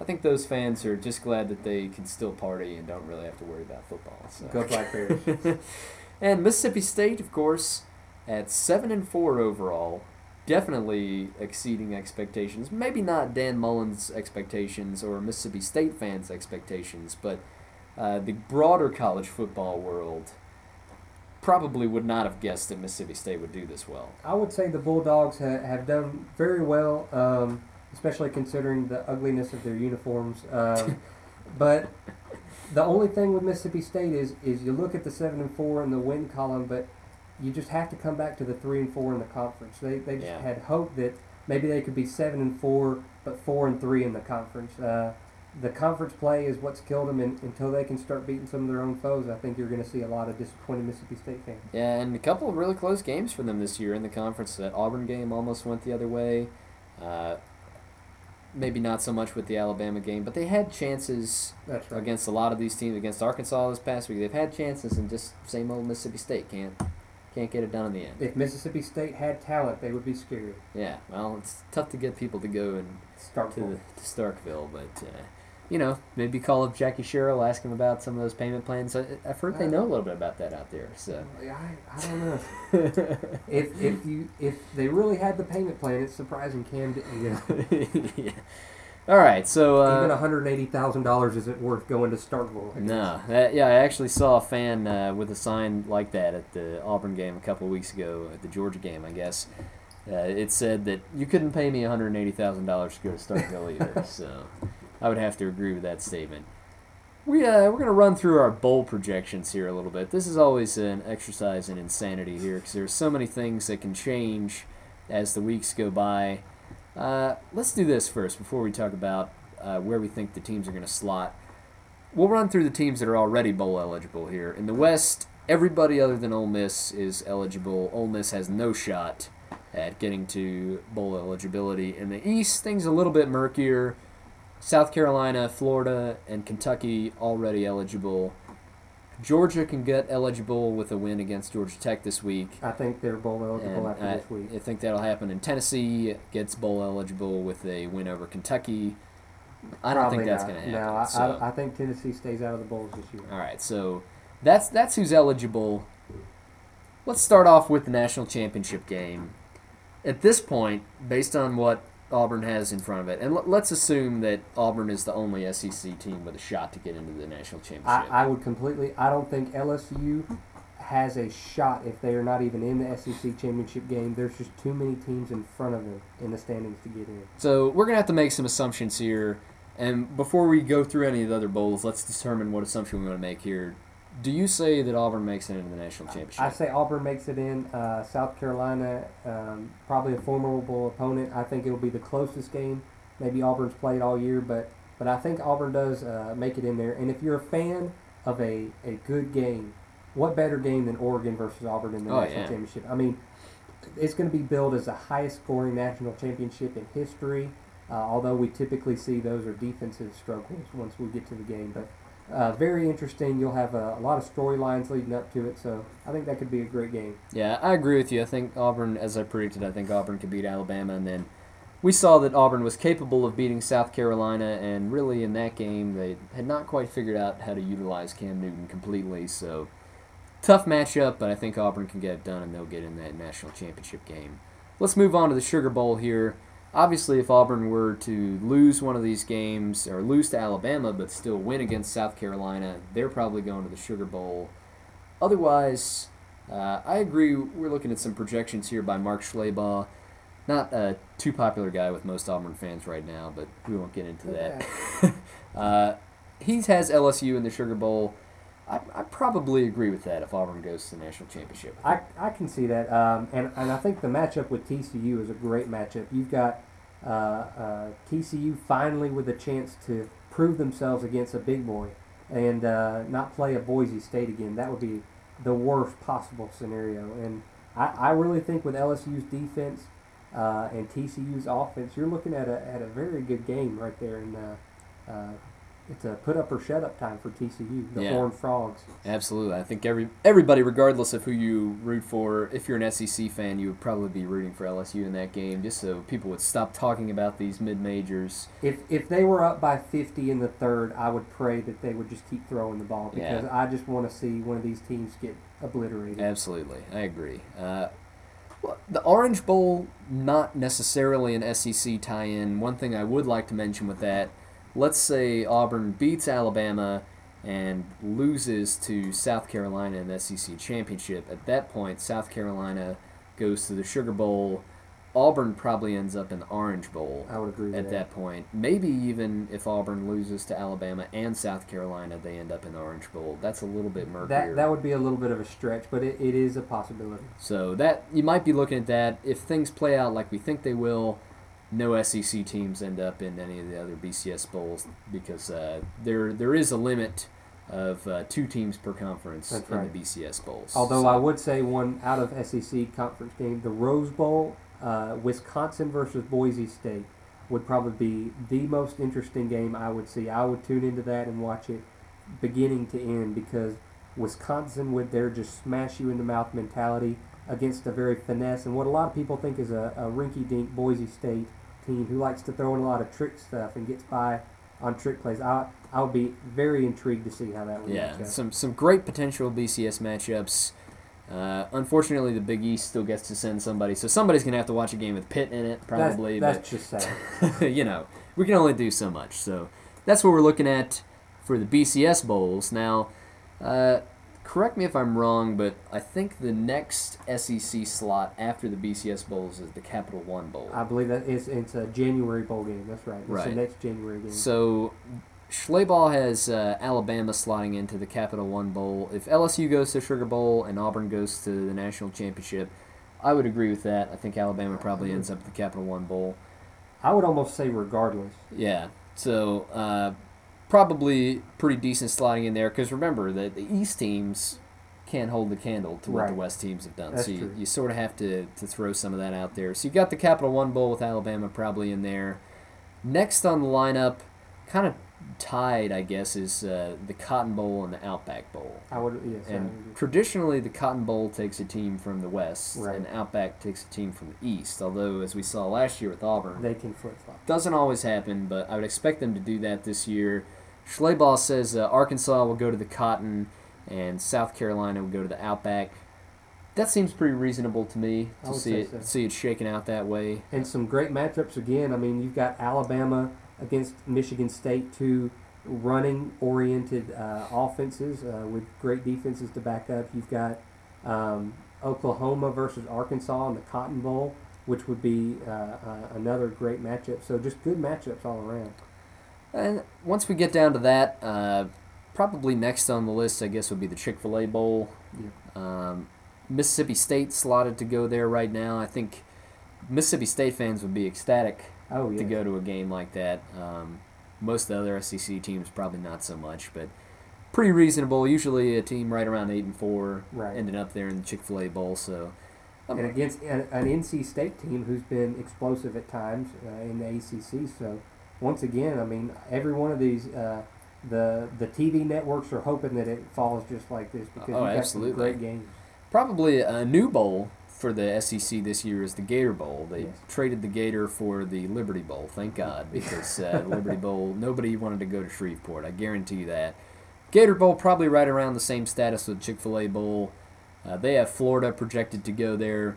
I think those fans are just glad that they can still party and don't really have to worry about football. So. Go Black Bears. And Mississippi State, of course, at seven and four overall, definitely exceeding expectations. Maybe not Dan Mullen's expectations or Mississippi State fans' expectations, but uh, the broader college football world probably would not have guessed that Mississippi State would do this well. I would say the Bulldogs ha- have done very well, um, especially considering the ugliness of their uniforms. Um, but the only thing with Mississippi State is is you look at the seven and four in the win column, but you just have to come back to the three and four in the conference. They they just yeah. had hope that maybe they could be seven and four, but four and three in the conference. Uh, The conference play is what's killed them, and until they can start beating some of their own foes, I think you're going to see a lot of disappointed Mississippi State fans. Yeah, and a couple of really close games for them this year in the conference. That Auburn game almost went the other way. Uh, maybe not so much with the Alabama game, but they had chances That's right. against a lot of these teams. Against Arkansas this past week, they've had chances, and just same old Mississippi State can't can't get it done in the end. If Mississippi State had talent, they would be scary. Yeah, well, it's tough to get people to go and Starkville. To, to Starkville, but. Uh, You know, maybe call up Jackie Sherrill, ask him about some of those payment plans. I've heard they know a little bit about that out there. So I, I don't know. if if you if they really had the payment plan, it's surprising Cam didn't get it. yeah. All right, so uh, even one hundred eighty thousand dollars isn't worth going to Starkville. No, that, yeah, I actually saw a fan uh, with a sign like that at the Auburn game a couple of weeks ago, at the Georgia game, I guess. Uh, it said that you couldn't pay me one hundred eighty thousand dollars to go to Starkville either. So. I would have to agree with that statement. We, uh, we're going to run through our bowl projections here a little bit. This is always an exercise in insanity here because there's so many things that can change as the weeks go by. Uh, let's do this first before we talk about uh, where we think the teams are going to slot. We'll run through the teams that are already bowl eligible here. In the West, everybody other than Ole Miss is eligible. Ole Miss has no shot at getting to bowl eligibility. In the East, things are a little bit murkier. South Carolina, Florida, and Kentucky already eligible. Georgia can get eligible with a win against Georgia Tech this week. I think they're bowl eligible and after I, this week. I think that'll happen. And Tennessee gets bowl eligible with a win over Kentucky. I don't Probably think that's going to happen. No, I, so. I, I think Tennessee stays out of the bowls this year. All right, so that's that's who's eligible. Let's start off with the national championship game. At this point, based on what Auburn has in front of it. And l- let's assume that Auburn is the only S E C team with a shot to get into the national championship. I, I would completely... I don't think L S U has a shot if they are not even in the S E C championship game. There's just too many teams in front of them in the standings to get in. So we're going to have to make some assumptions here. And before we go through any of the other bowls, let's determine what assumption we want to make here. Do you say that Auburn makes it into the national championship? I say Auburn makes it in. Uh, South Carolina, um, probably a formidable opponent. I think it'll be the closest game. Maybe Auburn's played all year, but but I think Auburn does uh, make it in there. And if you're a fan of a, a good game, what better game than Oregon versus Auburn in the oh, national yeah. championship? I mean, it's going to be billed as the highest scoring national championship in history, uh, although we typically see those are defensive struggles once we get to the game. But Uh, very interesting. You'll have a, a lot of storylines leading up to it, so I think that could be a great game. Yeah, I agree with you. I think Auburn, as I predicted, I think Auburn could beat Alabama, and then we saw that Auburn was capable of beating South Carolina, and really in that game they had not quite figured out how to utilize Cam Newton completely. So tough matchup, but I think Auburn can get it done, and they'll get in that national championship game. Let's move on to the Sugar Bowl here. Obviously, if Auburn were to lose one of these games, or lose to Alabama but still win against South Carolina, they're probably going to the Sugar Bowl. Otherwise, uh, I agree, we're looking at some projections here by Mark Schlabach. Not a too popular guy with most Auburn fans right now, but we won't get into that. Yeah. uh, he has L S U in the Sugar Bowl. I, I probably agree with that if Auburn goes to the national championship. I, I can see that, um, and, and I think the matchup with T C U is a great matchup. You've got uh, uh, T C U finally with a chance to prove themselves against a big boy and uh, not play a Boise State again. That would be the worst possible scenario. And I, I really think with L S U's defense – Uh, and T C U's offense, you're looking at a at a very good game right there, and uh, uh, it's a put up or shut up time for T C U, the yeah. Horned Frogs. Absolutely, I think every everybody, regardless of who you root for, if you're an S E C fan, you would probably be rooting for L S U in that game, just so people would stop talking about these mid majors. If if they were up by fifty in the third, I would pray that they would just keep throwing the ball because yeah. I just want to see one of these teams get obliterated. Absolutely, I agree. Uh, Well, the Orange Bowl, not necessarily an S E C tie-in. One thing I would like to mention with that, let's say Auburn beats Alabama and loses to South Carolina in the S E C championship. At that point, South Carolina goes to the Sugar Bowl. Auburn probably ends up in the Orange Bowl. I would agree with at that. that point. Maybe even if Auburn loses to Alabama and South Carolina, they end up in the Orange Bowl. That's a little bit murkier. That, that would be a little bit of a stretch, but it, it is a possibility. So that you might be looking at that. If things play out like we think they will, no S E C teams end up in any of the other B C S bowls because uh, there there is a limit of uh, two teams per conference That's in right. the B C S bowls. Although so. I would say one out of S E C conference game, the Rose Bowl, Uh, Wisconsin versus Boise State would probably be the most interesting game I would see. I would tune into that and watch it beginning to end because Wisconsin would their just smash you in the mouth mentality against a very finesse and what a lot of people think is a, a rinky-dink Boise State team who likes to throw in a lot of trick stuff and gets by on trick plays. I I'll be very intrigued to see how that would yeah, match up. some some great potential B C S matchups. Uh, unfortunately, the Big East still gets to send somebody, so somebody's going to have to watch a game with Pitt in it, probably. That's, that's but, just sad. You know, we can only do so much. So that's what we're looking at for the B C S Bowls. Now, uh, correct me if I'm wrong, but I think the next S E C slot after the B C S Bowls is the Capital One Bowl. I believe that is, it's a January bowl game. That's right. It's right. the next January game. So Schlabach has uh, Alabama slotting into the Capital One Bowl. If L S U goes to Sugar Bowl and Auburn goes to the national championship, I would agree with that. I think Alabama probably ends up at the Capital One Bowl. I would almost say regardless. Yeah, so uh, probably pretty decent slotting in there because remember that the East teams can't hold the candle to what right. the West teams have done. That's so you, you sort of have to, to throw some of that out there. So you got the Capital One Bowl with Alabama probably in there. Next on the lineup, kind of tied, I guess, is uh, the Cotton Bowl and the Outback Bowl. I would, yes, and I would. Traditionally, the Cotton Bowl takes a team from the West, right. and Outback takes a team from the East. Although, as we saw last year with Auburn, they can flip flop. Doesn't always happen, but I would expect them to do that this year. Schlabach says uh, Arkansas will go to the Cotton, and South Carolina will go to the Outback. That seems pretty reasonable to me to see it so. see it shaken out that way. And some great matchups again. I mean, you've got Alabama against Michigan State, two running-oriented uh, offenses uh, with great defenses to back up. You've got um, Oklahoma versus Arkansas in the Cotton Bowl, which would be uh, uh, another great matchup. So just good matchups all around. And once we get down to that, uh, probably next on the list, I guess, would be the Chick-fil-A Bowl. Yeah. Um, Mississippi State slotted to go there right now. I think Mississippi State fans would be ecstatic Oh, yeah. to go to a game like that. Um, most of the other S E C teams probably not so much, but pretty reasonable. Usually a team right around eight and four right. ended up there in the Chick-fil-A Bowl. So, um, and against an, an N C State team who's been explosive at times uh, in the A C C. So once again, I mean, every one of these uh, the the T V networks are hoping that it falls just like this because oh, you've got absolutely. some great games. Probably a new bowl for the S E C this year is the Gator Bowl. They yes. traded the Gator for the Liberty Bowl, thank God, because uh, Liberty Bowl, nobody wanted to go to Shreveport, I guarantee you that. Gator Bowl probably right around the same status with Chick-fil-A Bowl. Uh, they have Florida projected to go there.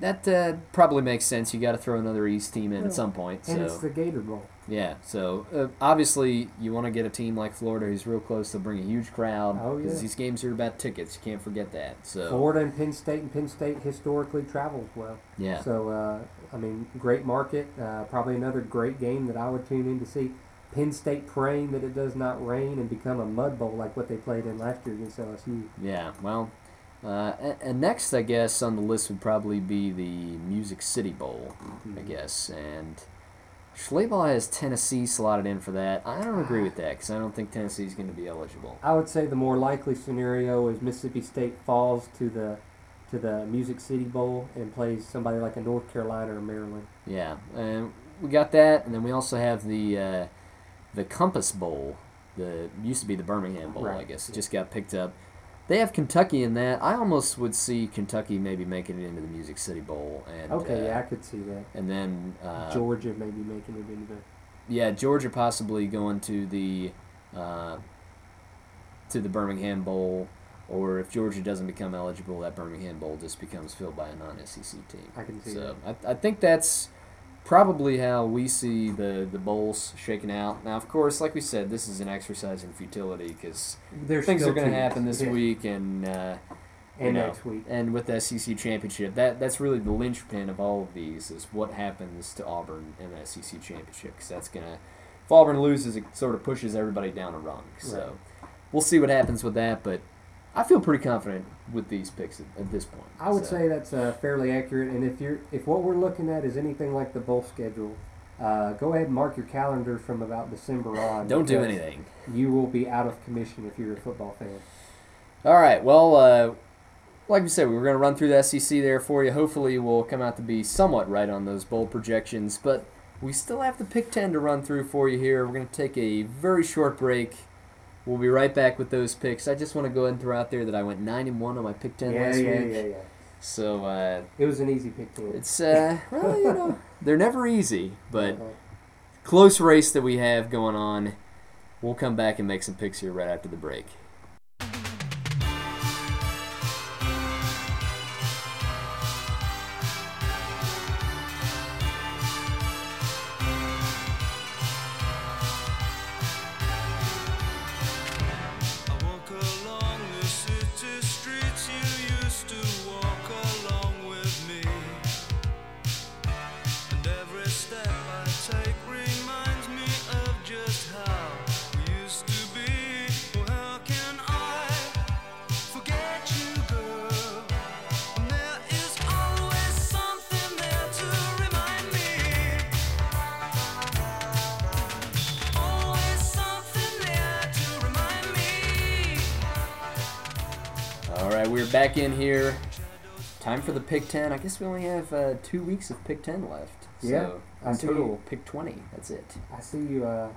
That uh, probably makes sense. You got to throw another East team in yeah. at some point. So. And it's the Gator Bowl. Yeah, so uh, obviously you want to get a team like Florida who's real close to bring a huge crowd. Oh, yeah. Because these games are about tickets. You can't forget that. So Florida and Penn State, and Penn State historically travels well. Yeah. So, uh, I mean, great market. Uh, probably another great game that I would tune in to see. Penn State praying that it does not rain and become a mud bowl like what they played in last year against L S U. Yeah, well... Uh, and, and next, I guess, on the list would probably be the Music City Bowl, mm-hmm. I guess. And Schleybaugh has Tennessee slotted in for that. I don't agree with that because I don't think Tennessee's going to be eligible. I would say the more likely scenario is Mississippi State falls to the to the Music City Bowl and plays somebody like a North Carolina or Maryland. Yeah, and we got that. And then we also have the uh, the Compass Bowl. The used to be the Birmingham Bowl, right. I guess. It just got picked up. They have Kentucky in that. I almost would see Kentucky maybe making it into the Music City Bowl. And, okay, uh, yeah, I could see that. And then... Uh, Georgia maybe making it into the... Yeah, Georgia possibly going to the uh, to the Birmingham Bowl, or if Georgia doesn't become eligible, that Birmingham Bowl just becomes filled by a non-S E C team. I can see so that. I, I think that's probably how we see the, the bowls shaking out. Now, of course, like we said, this is an exercise in futility because things are going to happen this yeah. week and uh, and you know, next week. And with the S E C championship, that that's really the linchpin of all of these is what happens to Auburn in the S E C championship because that's going to, if Auburn loses, it sort of pushes everybody down a rung. So right. we'll see what happens with that, but I feel pretty confident with these picks at, at this point. I would so. say that's uh, fairly accurate. And if you're if what we're looking at is anything like the bowl schedule, uh, go ahead and mark your calendar from about December on. Don't do anything. You will be out of commission if you're a football fan. All right. Well, uh, like we said, we were going to run through the S E C there for you. Hopefully, we'll come out to be somewhat right on those bowl projections. But we still have the Pick ten to run through for you here. We're going to take a very short break. We'll be right back with those picks. I just want to go ahead and throw out there that I went nine and one on my pick ten yeah, last yeah, week. Yeah, yeah, yeah. So uh, it was an easy pick ten. It's uh, well, you know, they're never easy, but close race that we have going on. We'll come back and make some picks here right after the break. Back in here. Time for the Pick ten. I guess we only have uh, two weeks of Pick ten left. Yeah. So in total, Pick twenty. That's it. I see you uh,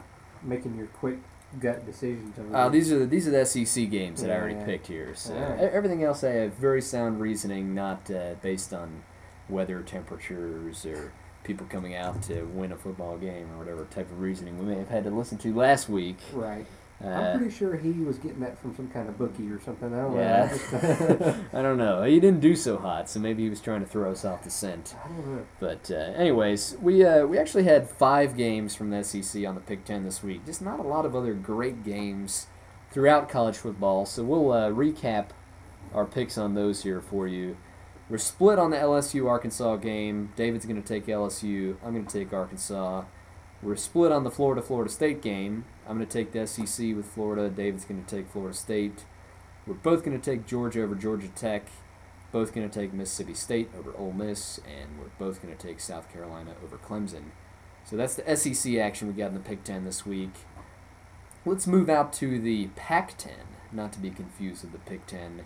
making your quick gut decisions. Over uh, these are the, these are the S E C games that yeah. I already picked here. So right. everything else I have very sound reasoning, not uh, based on weather, temperatures, or people coming out to win a football game or whatever type of reasoning we may have had to listen to last week. Right. Uh, I'm pretty sure he was getting that from some kind of bookie or something. I don't yeah. know. I don't know. He didn't do so hot, so maybe he was trying to throw us off the scent. I don't know. But uh, anyways, we uh, we actually had five games from the S E C on the Pick ten this week. Just not a lot of other great games throughout college football, so we'll uh, recap our picks on those here for you. We're split on the L S U Arkansas game. David's going to take L S U. I'm going to take Arkansas. We're split on the Florida-Florida State game. I'm going to take the S E C with Florida. David's going to take Florida State. We're both going to take Georgia over Georgia Tech. Both going to take Mississippi State over Ole Miss. And we're both going to take South Carolina over Clemson. So that's the S E C action we got in the Pick ten this week. Let's move out to the Pac ten, not to be confused with the Pick ten.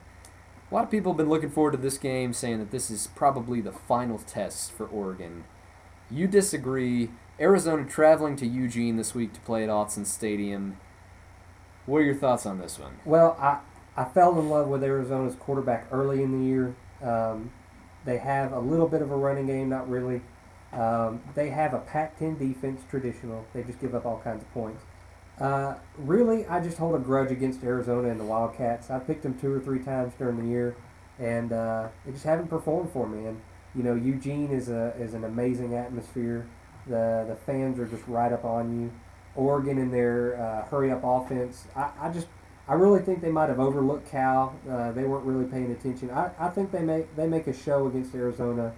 A lot of people have been looking forward to this game, saying that this is probably the final test for Oregon. You disagree. Arizona traveling to Eugene this week to play at Autzen Stadium. What are your thoughts on this one? Well, I I fell in love with Arizona's quarterback early in the year. Um, They have a little bit of a running game, not really. Um, they have a Pac ten defense, traditional. They just give up all kinds of points. Uh, really, I just hold a grudge against Arizona and the Wildcats. I picked them two or three times during the year, and uh, they just haven't performed for me. And you know, Eugene is a is an amazing atmosphere. The the fans are just right up on you. Oregon in their uh, hurry up offense. I, I just I really think they might have overlooked Cal. Uh, they weren't really paying attention. I, I think they make they make a show against Arizona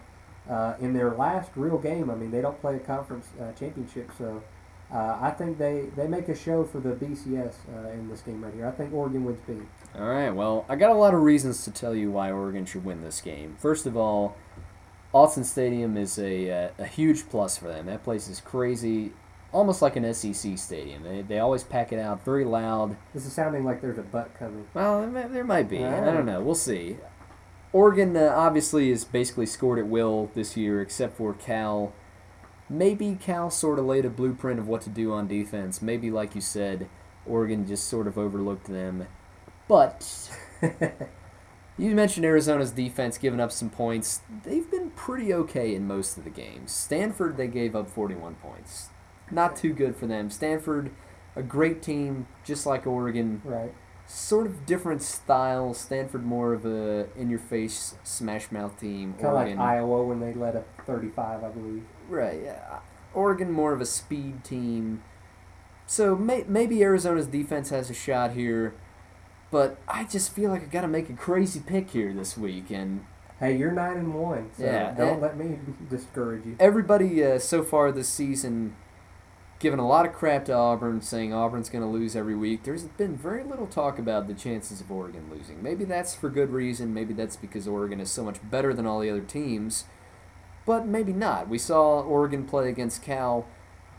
uh, in their last real game. I mean, they don't play a conference uh, championship, so. Uh, I think they, they make a show for the B C S uh, in this game right here. I think Oregon wins big. All right, well, I got a lot of reasons to tell you why Oregon should win this game. First of all, Autzen Stadium is a, a huge plus for them. That place is crazy, almost like an S E C stadium. They, they always pack it out very loud. This is sounding like there's a butt coming. Well, there might be. Right. I don't know. We'll see. Oregon uh, obviously has basically scored at will this year except for Cal. Maybe Cal sort of laid a blueprint of what to do on defense. Maybe, like you said, Oregon just sort of overlooked them. But you mentioned Arizona's defense giving up some points. They've been pretty okay in most of the games. Stanford, they gave up forty-one points. Not too good for them. Stanford, a great team, just like Oregon. Right. Sort of different style. Stanford more of a in-your-face, smash-mouth team. Kind of like Iowa when they let up thirty-five, I believe. Right, yeah. Oregon more of a speed team. So may, maybe Arizona's defense has a shot here, but I just feel like I got to make a crazy pick here this week. And hey, you're nine and one, so yeah, don't let me discourage you. Everybody uh, so far this season giving a lot of crap to Auburn, saying Auburn's going to lose every week. There's been very little talk about the chances of Oregon losing. Maybe that's for good reason. Maybe that's because Oregon is so much better than all the other teams. But maybe not. We saw Oregon play against Cal,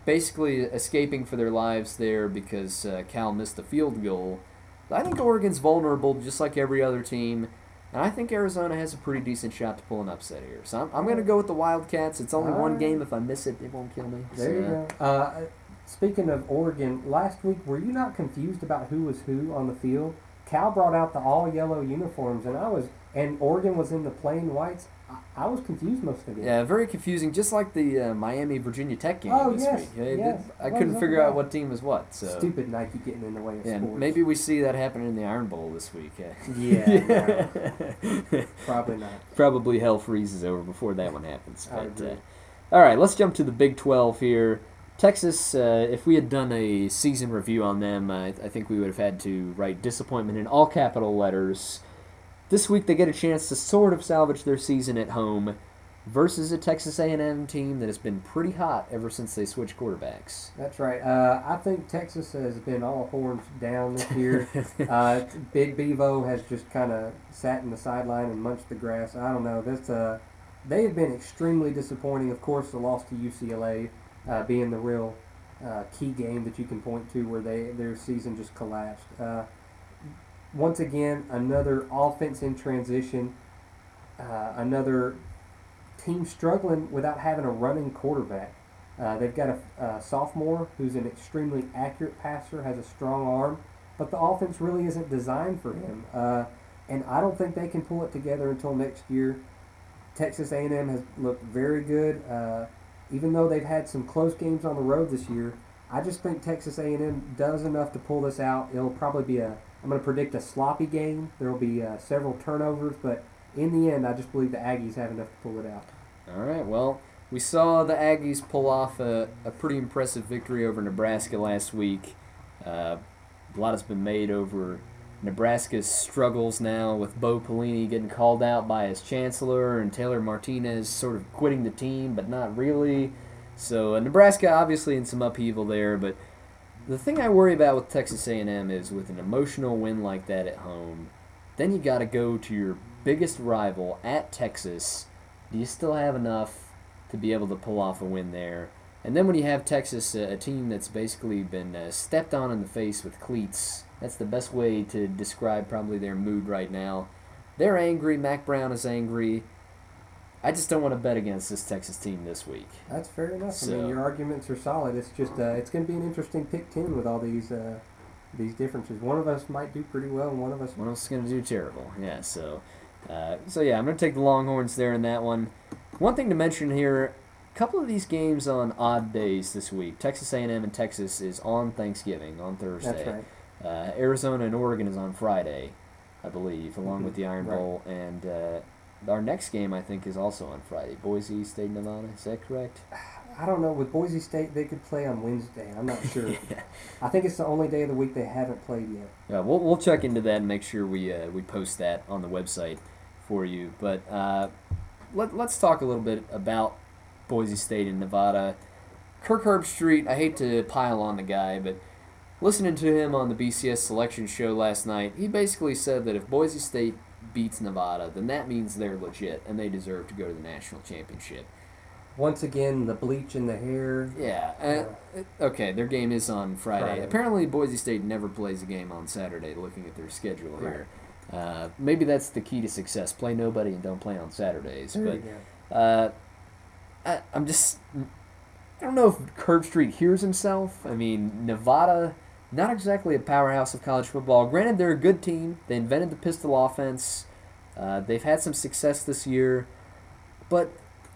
basically escaping for their lives there because uh, Cal missed the field goal. I think Oregon's vulnerable just like every other team, and I think Arizona has a pretty decent shot to pull an upset here. So I'm, I'm going to go with the Wildcats. It's only uh, one game. If I miss it, it won't kill me. There so, you go. Uh, speaking of Oregon, last week were you not confused about who was who on the field? Cal brought out the all-yellow uniforms, and I was, and Oregon was in the plain whites. I was confused most of the game. Yeah, very confusing, just like the uh, Miami-Virginia Tech game oh, this yes, week. I, yes. did, I couldn't figure out what team was what. So. Stupid Nike getting in the way of yeah, sports. Maybe we see that happening in the Iron Bowl this week. Yeah. No. Probably not. Probably hell freezes over before that one happens. But, uh, all right, let's jump to the Big twelve here. Texas, uh, if we had done a season review on them, I, I think we would have had to write disappointment in all capital letters. This week they get a chance to sort of salvage their season at home versus a Texas A and M team that has been pretty hot ever since they switched quarterbacks. That's right. Uh, I think Texas has been all horns down this year. uh, Big Bevo has just kind of sat in the sideline and munched the grass. I don't know. That's uh, they have been extremely disappointing. Of course, the loss to U C L A uh, being the real uh, key game that you can point to where they their season just collapsed. Uh, Once again, another offense in transition, uh, another team struggling without having a running quarterback. Uh, they've got a, a sophomore who's an extremely accurate passer, has a strong arm, but the offense really isn't designed for him. Uh, and I don't think they can pull it together until next year. Texas A and M has looked very good. Uh, even though they've had some close games on the road this year, I just think Texas A and M does enough to pull this out. It'll probably be a I'm going to predict a sloppy game. There will be uh, several turnovers, but in the end, I just believe the Aggies have enough to pull it out. All right, well, we saw the Aggies pull off a, a pretty impressive victory over Nebraska last week. Uh, a lot has been made over Nebraska's struggles now with Bo Pelini getting called out by his chancellor and Taylor Martinez sort of quitting the team, but not really. So uh, Nebraska obviously in some upheaval there, but the thing I worry about with Texas A and M is with an emotional win like that at home, then you got to go to your biggest rival at Texas. Do you still have enough to be able to pull off a win there? And then when you have Texas, a team that's basically been uh, stepped on in the face with cleats, that's the best way to describe probably their mood right now. They're angry. Mac Brown is angry. I just don't want to bet against this Texas team this week. That's fair enough. So, I mean, your arguments are solid. It's just uh, it's going to be an interesting pick ten with all these uh, these differences. One of us might do pretty well, and one of us one of us is going to do terrible. Yeah. So Uh, so yeah, I'm going to take the Longhorns there in that one. One thing to mention here, a couple of these games on odd days this week. Texas A and M and Texas is on Thanksgiving, on Thursday. That's right. Uh, Arizona and Oregon is on Friday, I believe, along mm-hmm. with the Iron right. Bowl. And uh, our next game, I think, is also on Friday. Boise State, Nevada, is that correct? I don't know. With Boise State, they could play on Wednesday. I'm not sure. yeah. I think it's the only day of the week they haven't played yet. Yeah, we'll we'll check into that and make sure we uh, we post that on the website for you. But uh, let let's talk a little bit about Boise State and Nevada. Kirk Herbstreit. I hate to pile on the guy, but listening to him on the B C S selection show last night, he basically said that if Boise State beats Nevada, then that means they're legit and they deserve to go to the national championship. Once again, the bleach in the hair. Yeah. Uh, okay, their game is on Friday. Friday. Apparently, Boise State never plays a game on Saturday, looking at their schedule right. here. Uh, maybe that's the key to success. Play nobody and don't play on Saturdays. There but uh, I, I'm just... I don't know if Herbstreit hears himself. I mean, Nevada, not exactly a powerhouse of college football. Granted, they're a good team. They invented the pistol offense. Uh, they've had some success this year. But...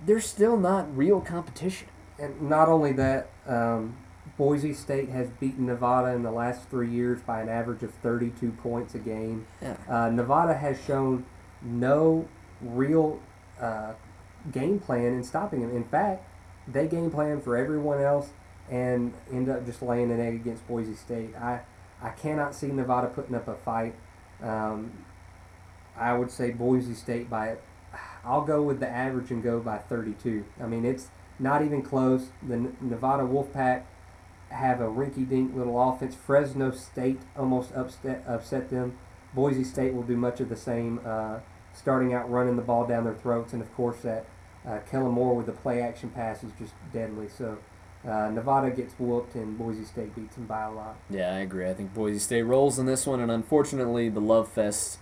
they're still not real competition. And not only that, um, Boise State has beaten Nevada in the last three years by an average of thirty-two points a game. Yeah. Uh, Nevada has shown no real uh, game plan in stopping them. In fact, they game plan for everyone else and end up just laying an egg against Boise State. I, I cannot see Nevada putting up a fight. Um, I would say Boise State by it. I'll go with the average and go by thirty-two. I mean, it's not even close. The Nevada Wolfpack have a rinky-dink little offense. Fresno State almost upset, upset them. Boise State will do much of the same, uh, starting out running the ball down their throats. And, of course, that uh, Kellen Moore with the play-action pass is just deadly. So uh, Nevada gets whooped and Boise State beats them by a lot. Yeah, I agree. I think Boise State rolls in this one, and unfortunately the love fest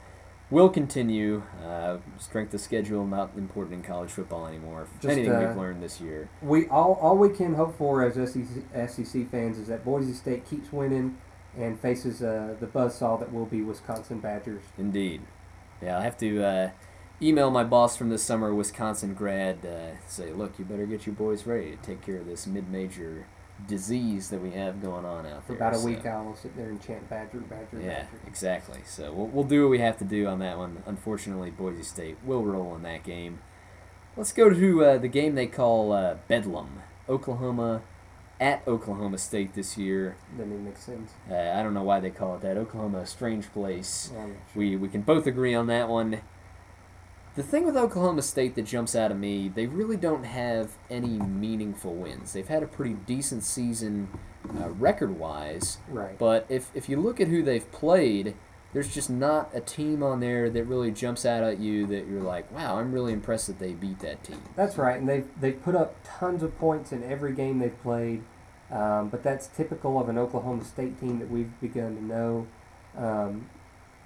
will continue. Uh, strength of schedule not important in college football anymore. Just, anything uh, we've learned this year. We all all we can hope for as S E C fans is that Boise State keeps winning and faces uh, the buzzsaw that will be Wisconsin Badgers. Indeed. Yeah, I have to uh, email my boss from this summer, Wisconsin grad, uh, say, look, you better get your boys ready to take care of this mid-major disease that we have going on out there. For about a so. week, I'll sit there and chant Badger, Badger, yeah, Badger. Yeah, exactly. So we'll, we'll do what we have to do on that one. Unfortunately, Boise State will roll in that game. Let's go to uh, the game they call uh, Bedlam. Oklahoma at Oklahoma State this year. Doesn't even make sense. Uh, I don't know why they call it that. Oklahoma, a strange place. Yeah, sure. We we can both agree on that one. The thing with Oklahoma State that jumps out at me, they really don't have any meaningful wins. They've had a pretty decent season uh, record-wise, right. but if, if you look at who they've played, there's just not a team on there that really jumps out at you that you're like, wow, I'm really impressed that they beat that team. That's right, and they've, they've put up tons of points in every game they've played, um, but that's typical of an Oklahoma State team that we've begun to know. Um,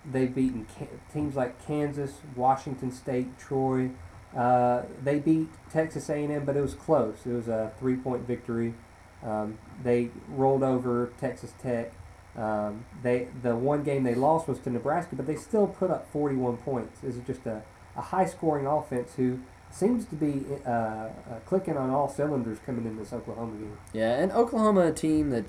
They've beaten teams like Kansas, Washington State, Troy. Uh, they beat Texas A and M, but it was close. It was a three-point victory. Um, they rolled over Texas Tech. Um, they the one game they lost was to Nebraska, but they still put up forty-one points. This is just a, a high-scoring offense who seems to be uh, uh, clicking on all cylinders coming in this Oklahoma game. Yeah, and Oklahoma, a team that...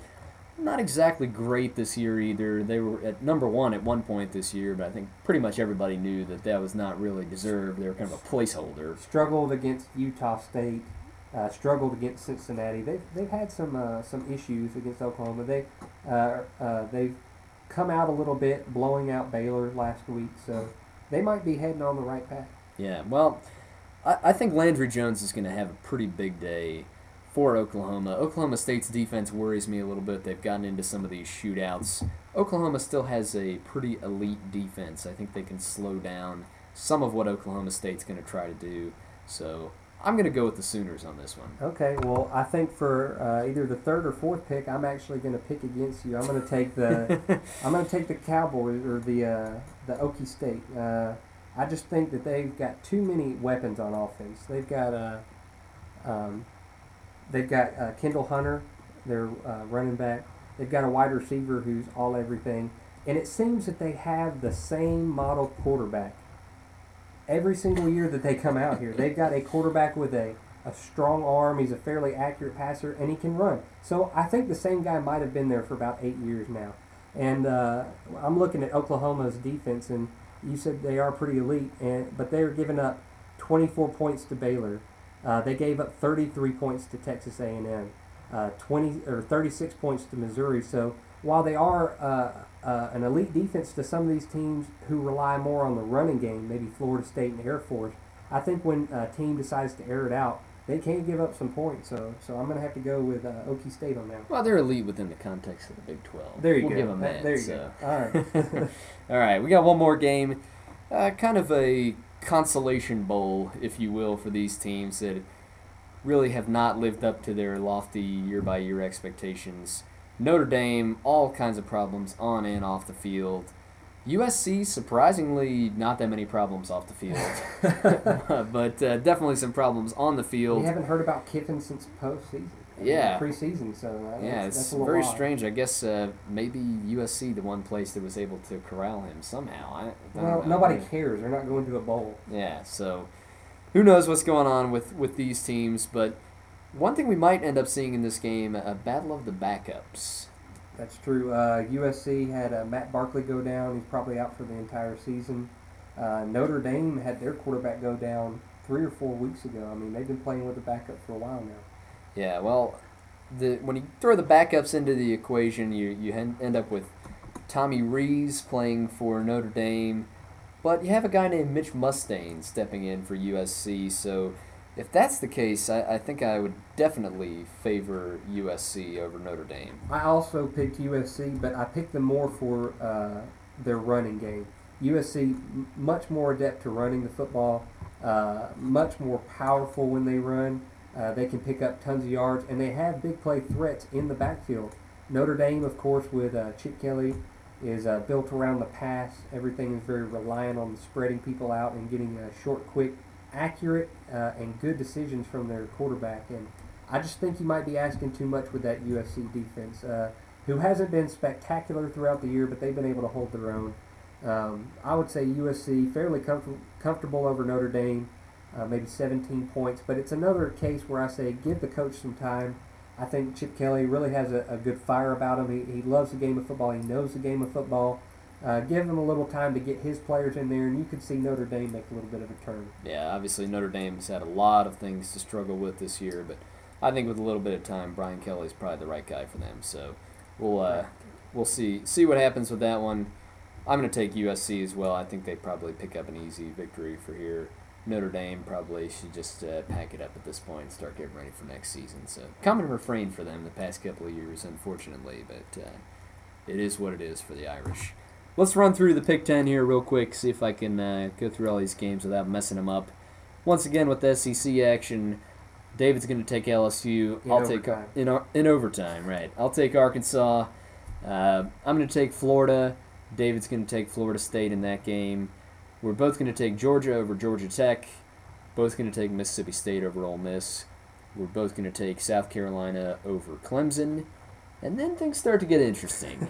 not exactly great this year either. They were at number one at one point this year, but I think pretty much everybody knew that that was not really deserved. They were kind of a placeholder. Struggled against Utah State, uh, struggled against Cincinnati. They've they've had some uh, some issues against Oklahoma. They uh, uh, they've come out a little bit, blowing out Baylor last week, so they might be heading on the right path. Yeah, well, I, I think Landry Jones is going to have a pretty big day for Oklahoma. Oklahoma State's defense worries me a little bit. They've gotten into some of these shootouts. Oklahoma still has a pretty elite defense. I think they can slow down some of what Oklahoma State's going to try to do. So I'm going to go with the Sooners on this one. Okay, well, I think for uh, either the third or fourth pick, I'm actually going to pick against you. I'm going to take the I'm going to take the Cowboys or the uh, the Okie State. Uh, I just think that they've got too many weapons on offense. They've got a uh, um, They've got uh, Kendall Hunter, their uh, running back. They've got a wide receiver who's all everything. And it seems that they have the same model quarterback. every single year that they come out here. They've got a quarterback with a, a strong arm. He's a fairly accurate passer, and he can run. So I think the same guy might have been there for about eight years now. And uh, I'm looking at Oklahoma's defense, and you said they are pretty elite, and but they are giving up twenty-four points to Baylor. Uh, they gave up thirty-three points to Texas A and M, uh, twenty or thirty-six points to Missouri. So while they are uh, uh, an elite defense to some of these teams who rely more on the running game, maybe Florida State and Air Force, I think when a team decides to air it out, they can give up some points, so so I'm going to have to go with uh, Okie State on that. Well, they're elite within the context of the Big twelve. There you we'll go. We'll give them that. There you so. go. All right. All right, we got one more game, uh, kind of a consolation bowl, if you will, for these teams that really have not lived up to their lofty year-by-year expectations. Notre Dame, all kinds of problems on and off the field. U S C, surprisingly, not that many problems off the field, but uh, definitely some problems on the field. We haven't heard about Kiffin since postseason. Yeah, preseason. So uh, yeah, that's, it's that's very odd. strange. I guess uh, maybe U S C, the one place that was able to corral him somehow. I, I don't well, know. nobody cares. They're not going to a bowl. Yeah, so who knows what's going on with, with these teams? But one thing we might end up seeing in this game: a battle of the backups. That's true. Uh, U S C had uh, Matt Barkley go down. He's probably out for the entire season. Uh, Notre Dame had their quarterback go down three or four weeks ago. I mean, they've been playing with a backup for a while now. Yeah, well, the when you throw the backups into the equation, you, you end up with Tommy Rees playing for Notre Dame, but you have a guy named Mitch Mustain stepping in for U S C, so if that's the case, I, I think I would definitely favor U S C over Notre Dame. I also picked U S C, but I picked them more for uh, their running game. U S C, much more adept to running the football, uh, much more powerful when they run. Uh, they can pick up tons of yards, and they have big play threats in the backfield. Notre Dame, of course, with uh, Chip Kelly, is uh, built around the pass. Everything is very reliant on spreading people out and getting uh, short, quick, accurate uh, and good decisions from their quarterback, and I just think you might be asking too much with that U S C defense, uh, who hasn't been spectacular throughout the year, but they've been able to hold their own. Um, I would say U S C fairly comf- comfortable over Notre Dame, uh, maybe seventeen points, but it's another case where I say give the coach some time. I think Chip Kelly really has a, a good fire about him. He, he loves the game of football. He knows the game of football. Uh, give him a little time to get his players in there, and you could see Notre Dame make a little bit of a turn. Yeah, obviously Notre Dame's had a lot of things to struggle with this year, but I think with a little bit of time, Brian Kelly's probably the right guy for them. So we'll uh, we'll see see what happens with that one. I'm going to take U S C as well. I think they probably pick up an easy victory for here. Notre Dame probably should just uh, pack it up at this point and start getting ready for next season. So common refrain for them the past couple of years, unfortunately, but uh, it is what it is for the Irish. Let's run through the Pick ten here real quick, see if I can uh, go through all these games without messing them up. Once again, with the S E C action, David's going to take L S U. In I'll overtime. take in, in overtime, right. I'll take Arkansas. Uh, I'm going to take Florida. David's going to take Florida State in that game. We're both going to take Georgia over Georgia Tech. Both going to take Mississippi State over Ole Miss. We're both going to take South Carolina over Clemson. And then things start to get interesting.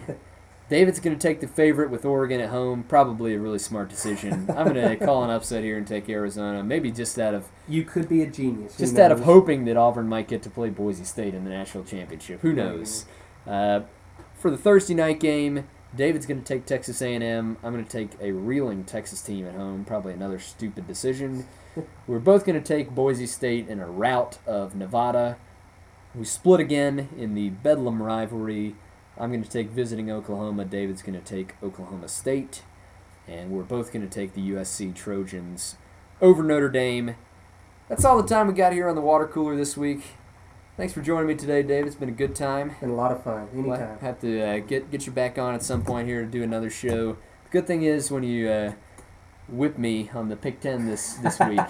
David's going to take the favorite with Oregon at home. Probably a really smart decision. I'm going to call an upset here and take Arizona. Maybe just out of... You could be a genius. Just out of hoping that Auburn might get to play Boise State in the national championship. Who knows? Uh, for the Thursday night game, David's going to take Texas A and M. I'm going to take a reeling Texas team at home. Probably another stupid decision. We're both going to take Boise State in a rout of Nevada. We split again in the Bedlam rivalry. I'm going to take visiting Oklahoma. David's going to take Oklahoma State. And we're both going to take the U S C Trojans over Notre Dame. That's all the time we got here on the Water Cooler this week. Thanks for joining me today, David. It's been a good time. Been a lot of fun. Anytime. We'll have to uh, get, get you back on at some point here to do another show. The good thing is when you uh, whip me on the Pick ten this, this week,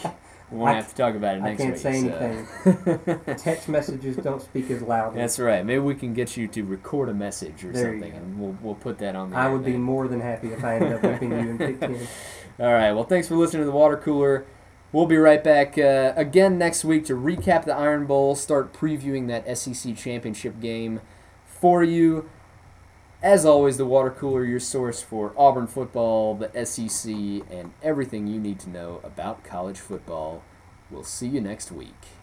we won't I have to talk about it next week. I can't week, say so. anything. Text messages don't speak as loudly. That's right. Maybe we can get you to record a message or there something, and we'll we'll put that on the I would thing. be more than happy if I ended up whipping you in Pick ten. All right. Well, thanks for listening to The Water Cooler. We'll be right back uh, again next week to recap the Iron Bowl, start previewing that S E C championship game for you. As always, The Water Cooler, your source for Auburn football, the S E C, and everything you need to know about college football. We'll see you next week.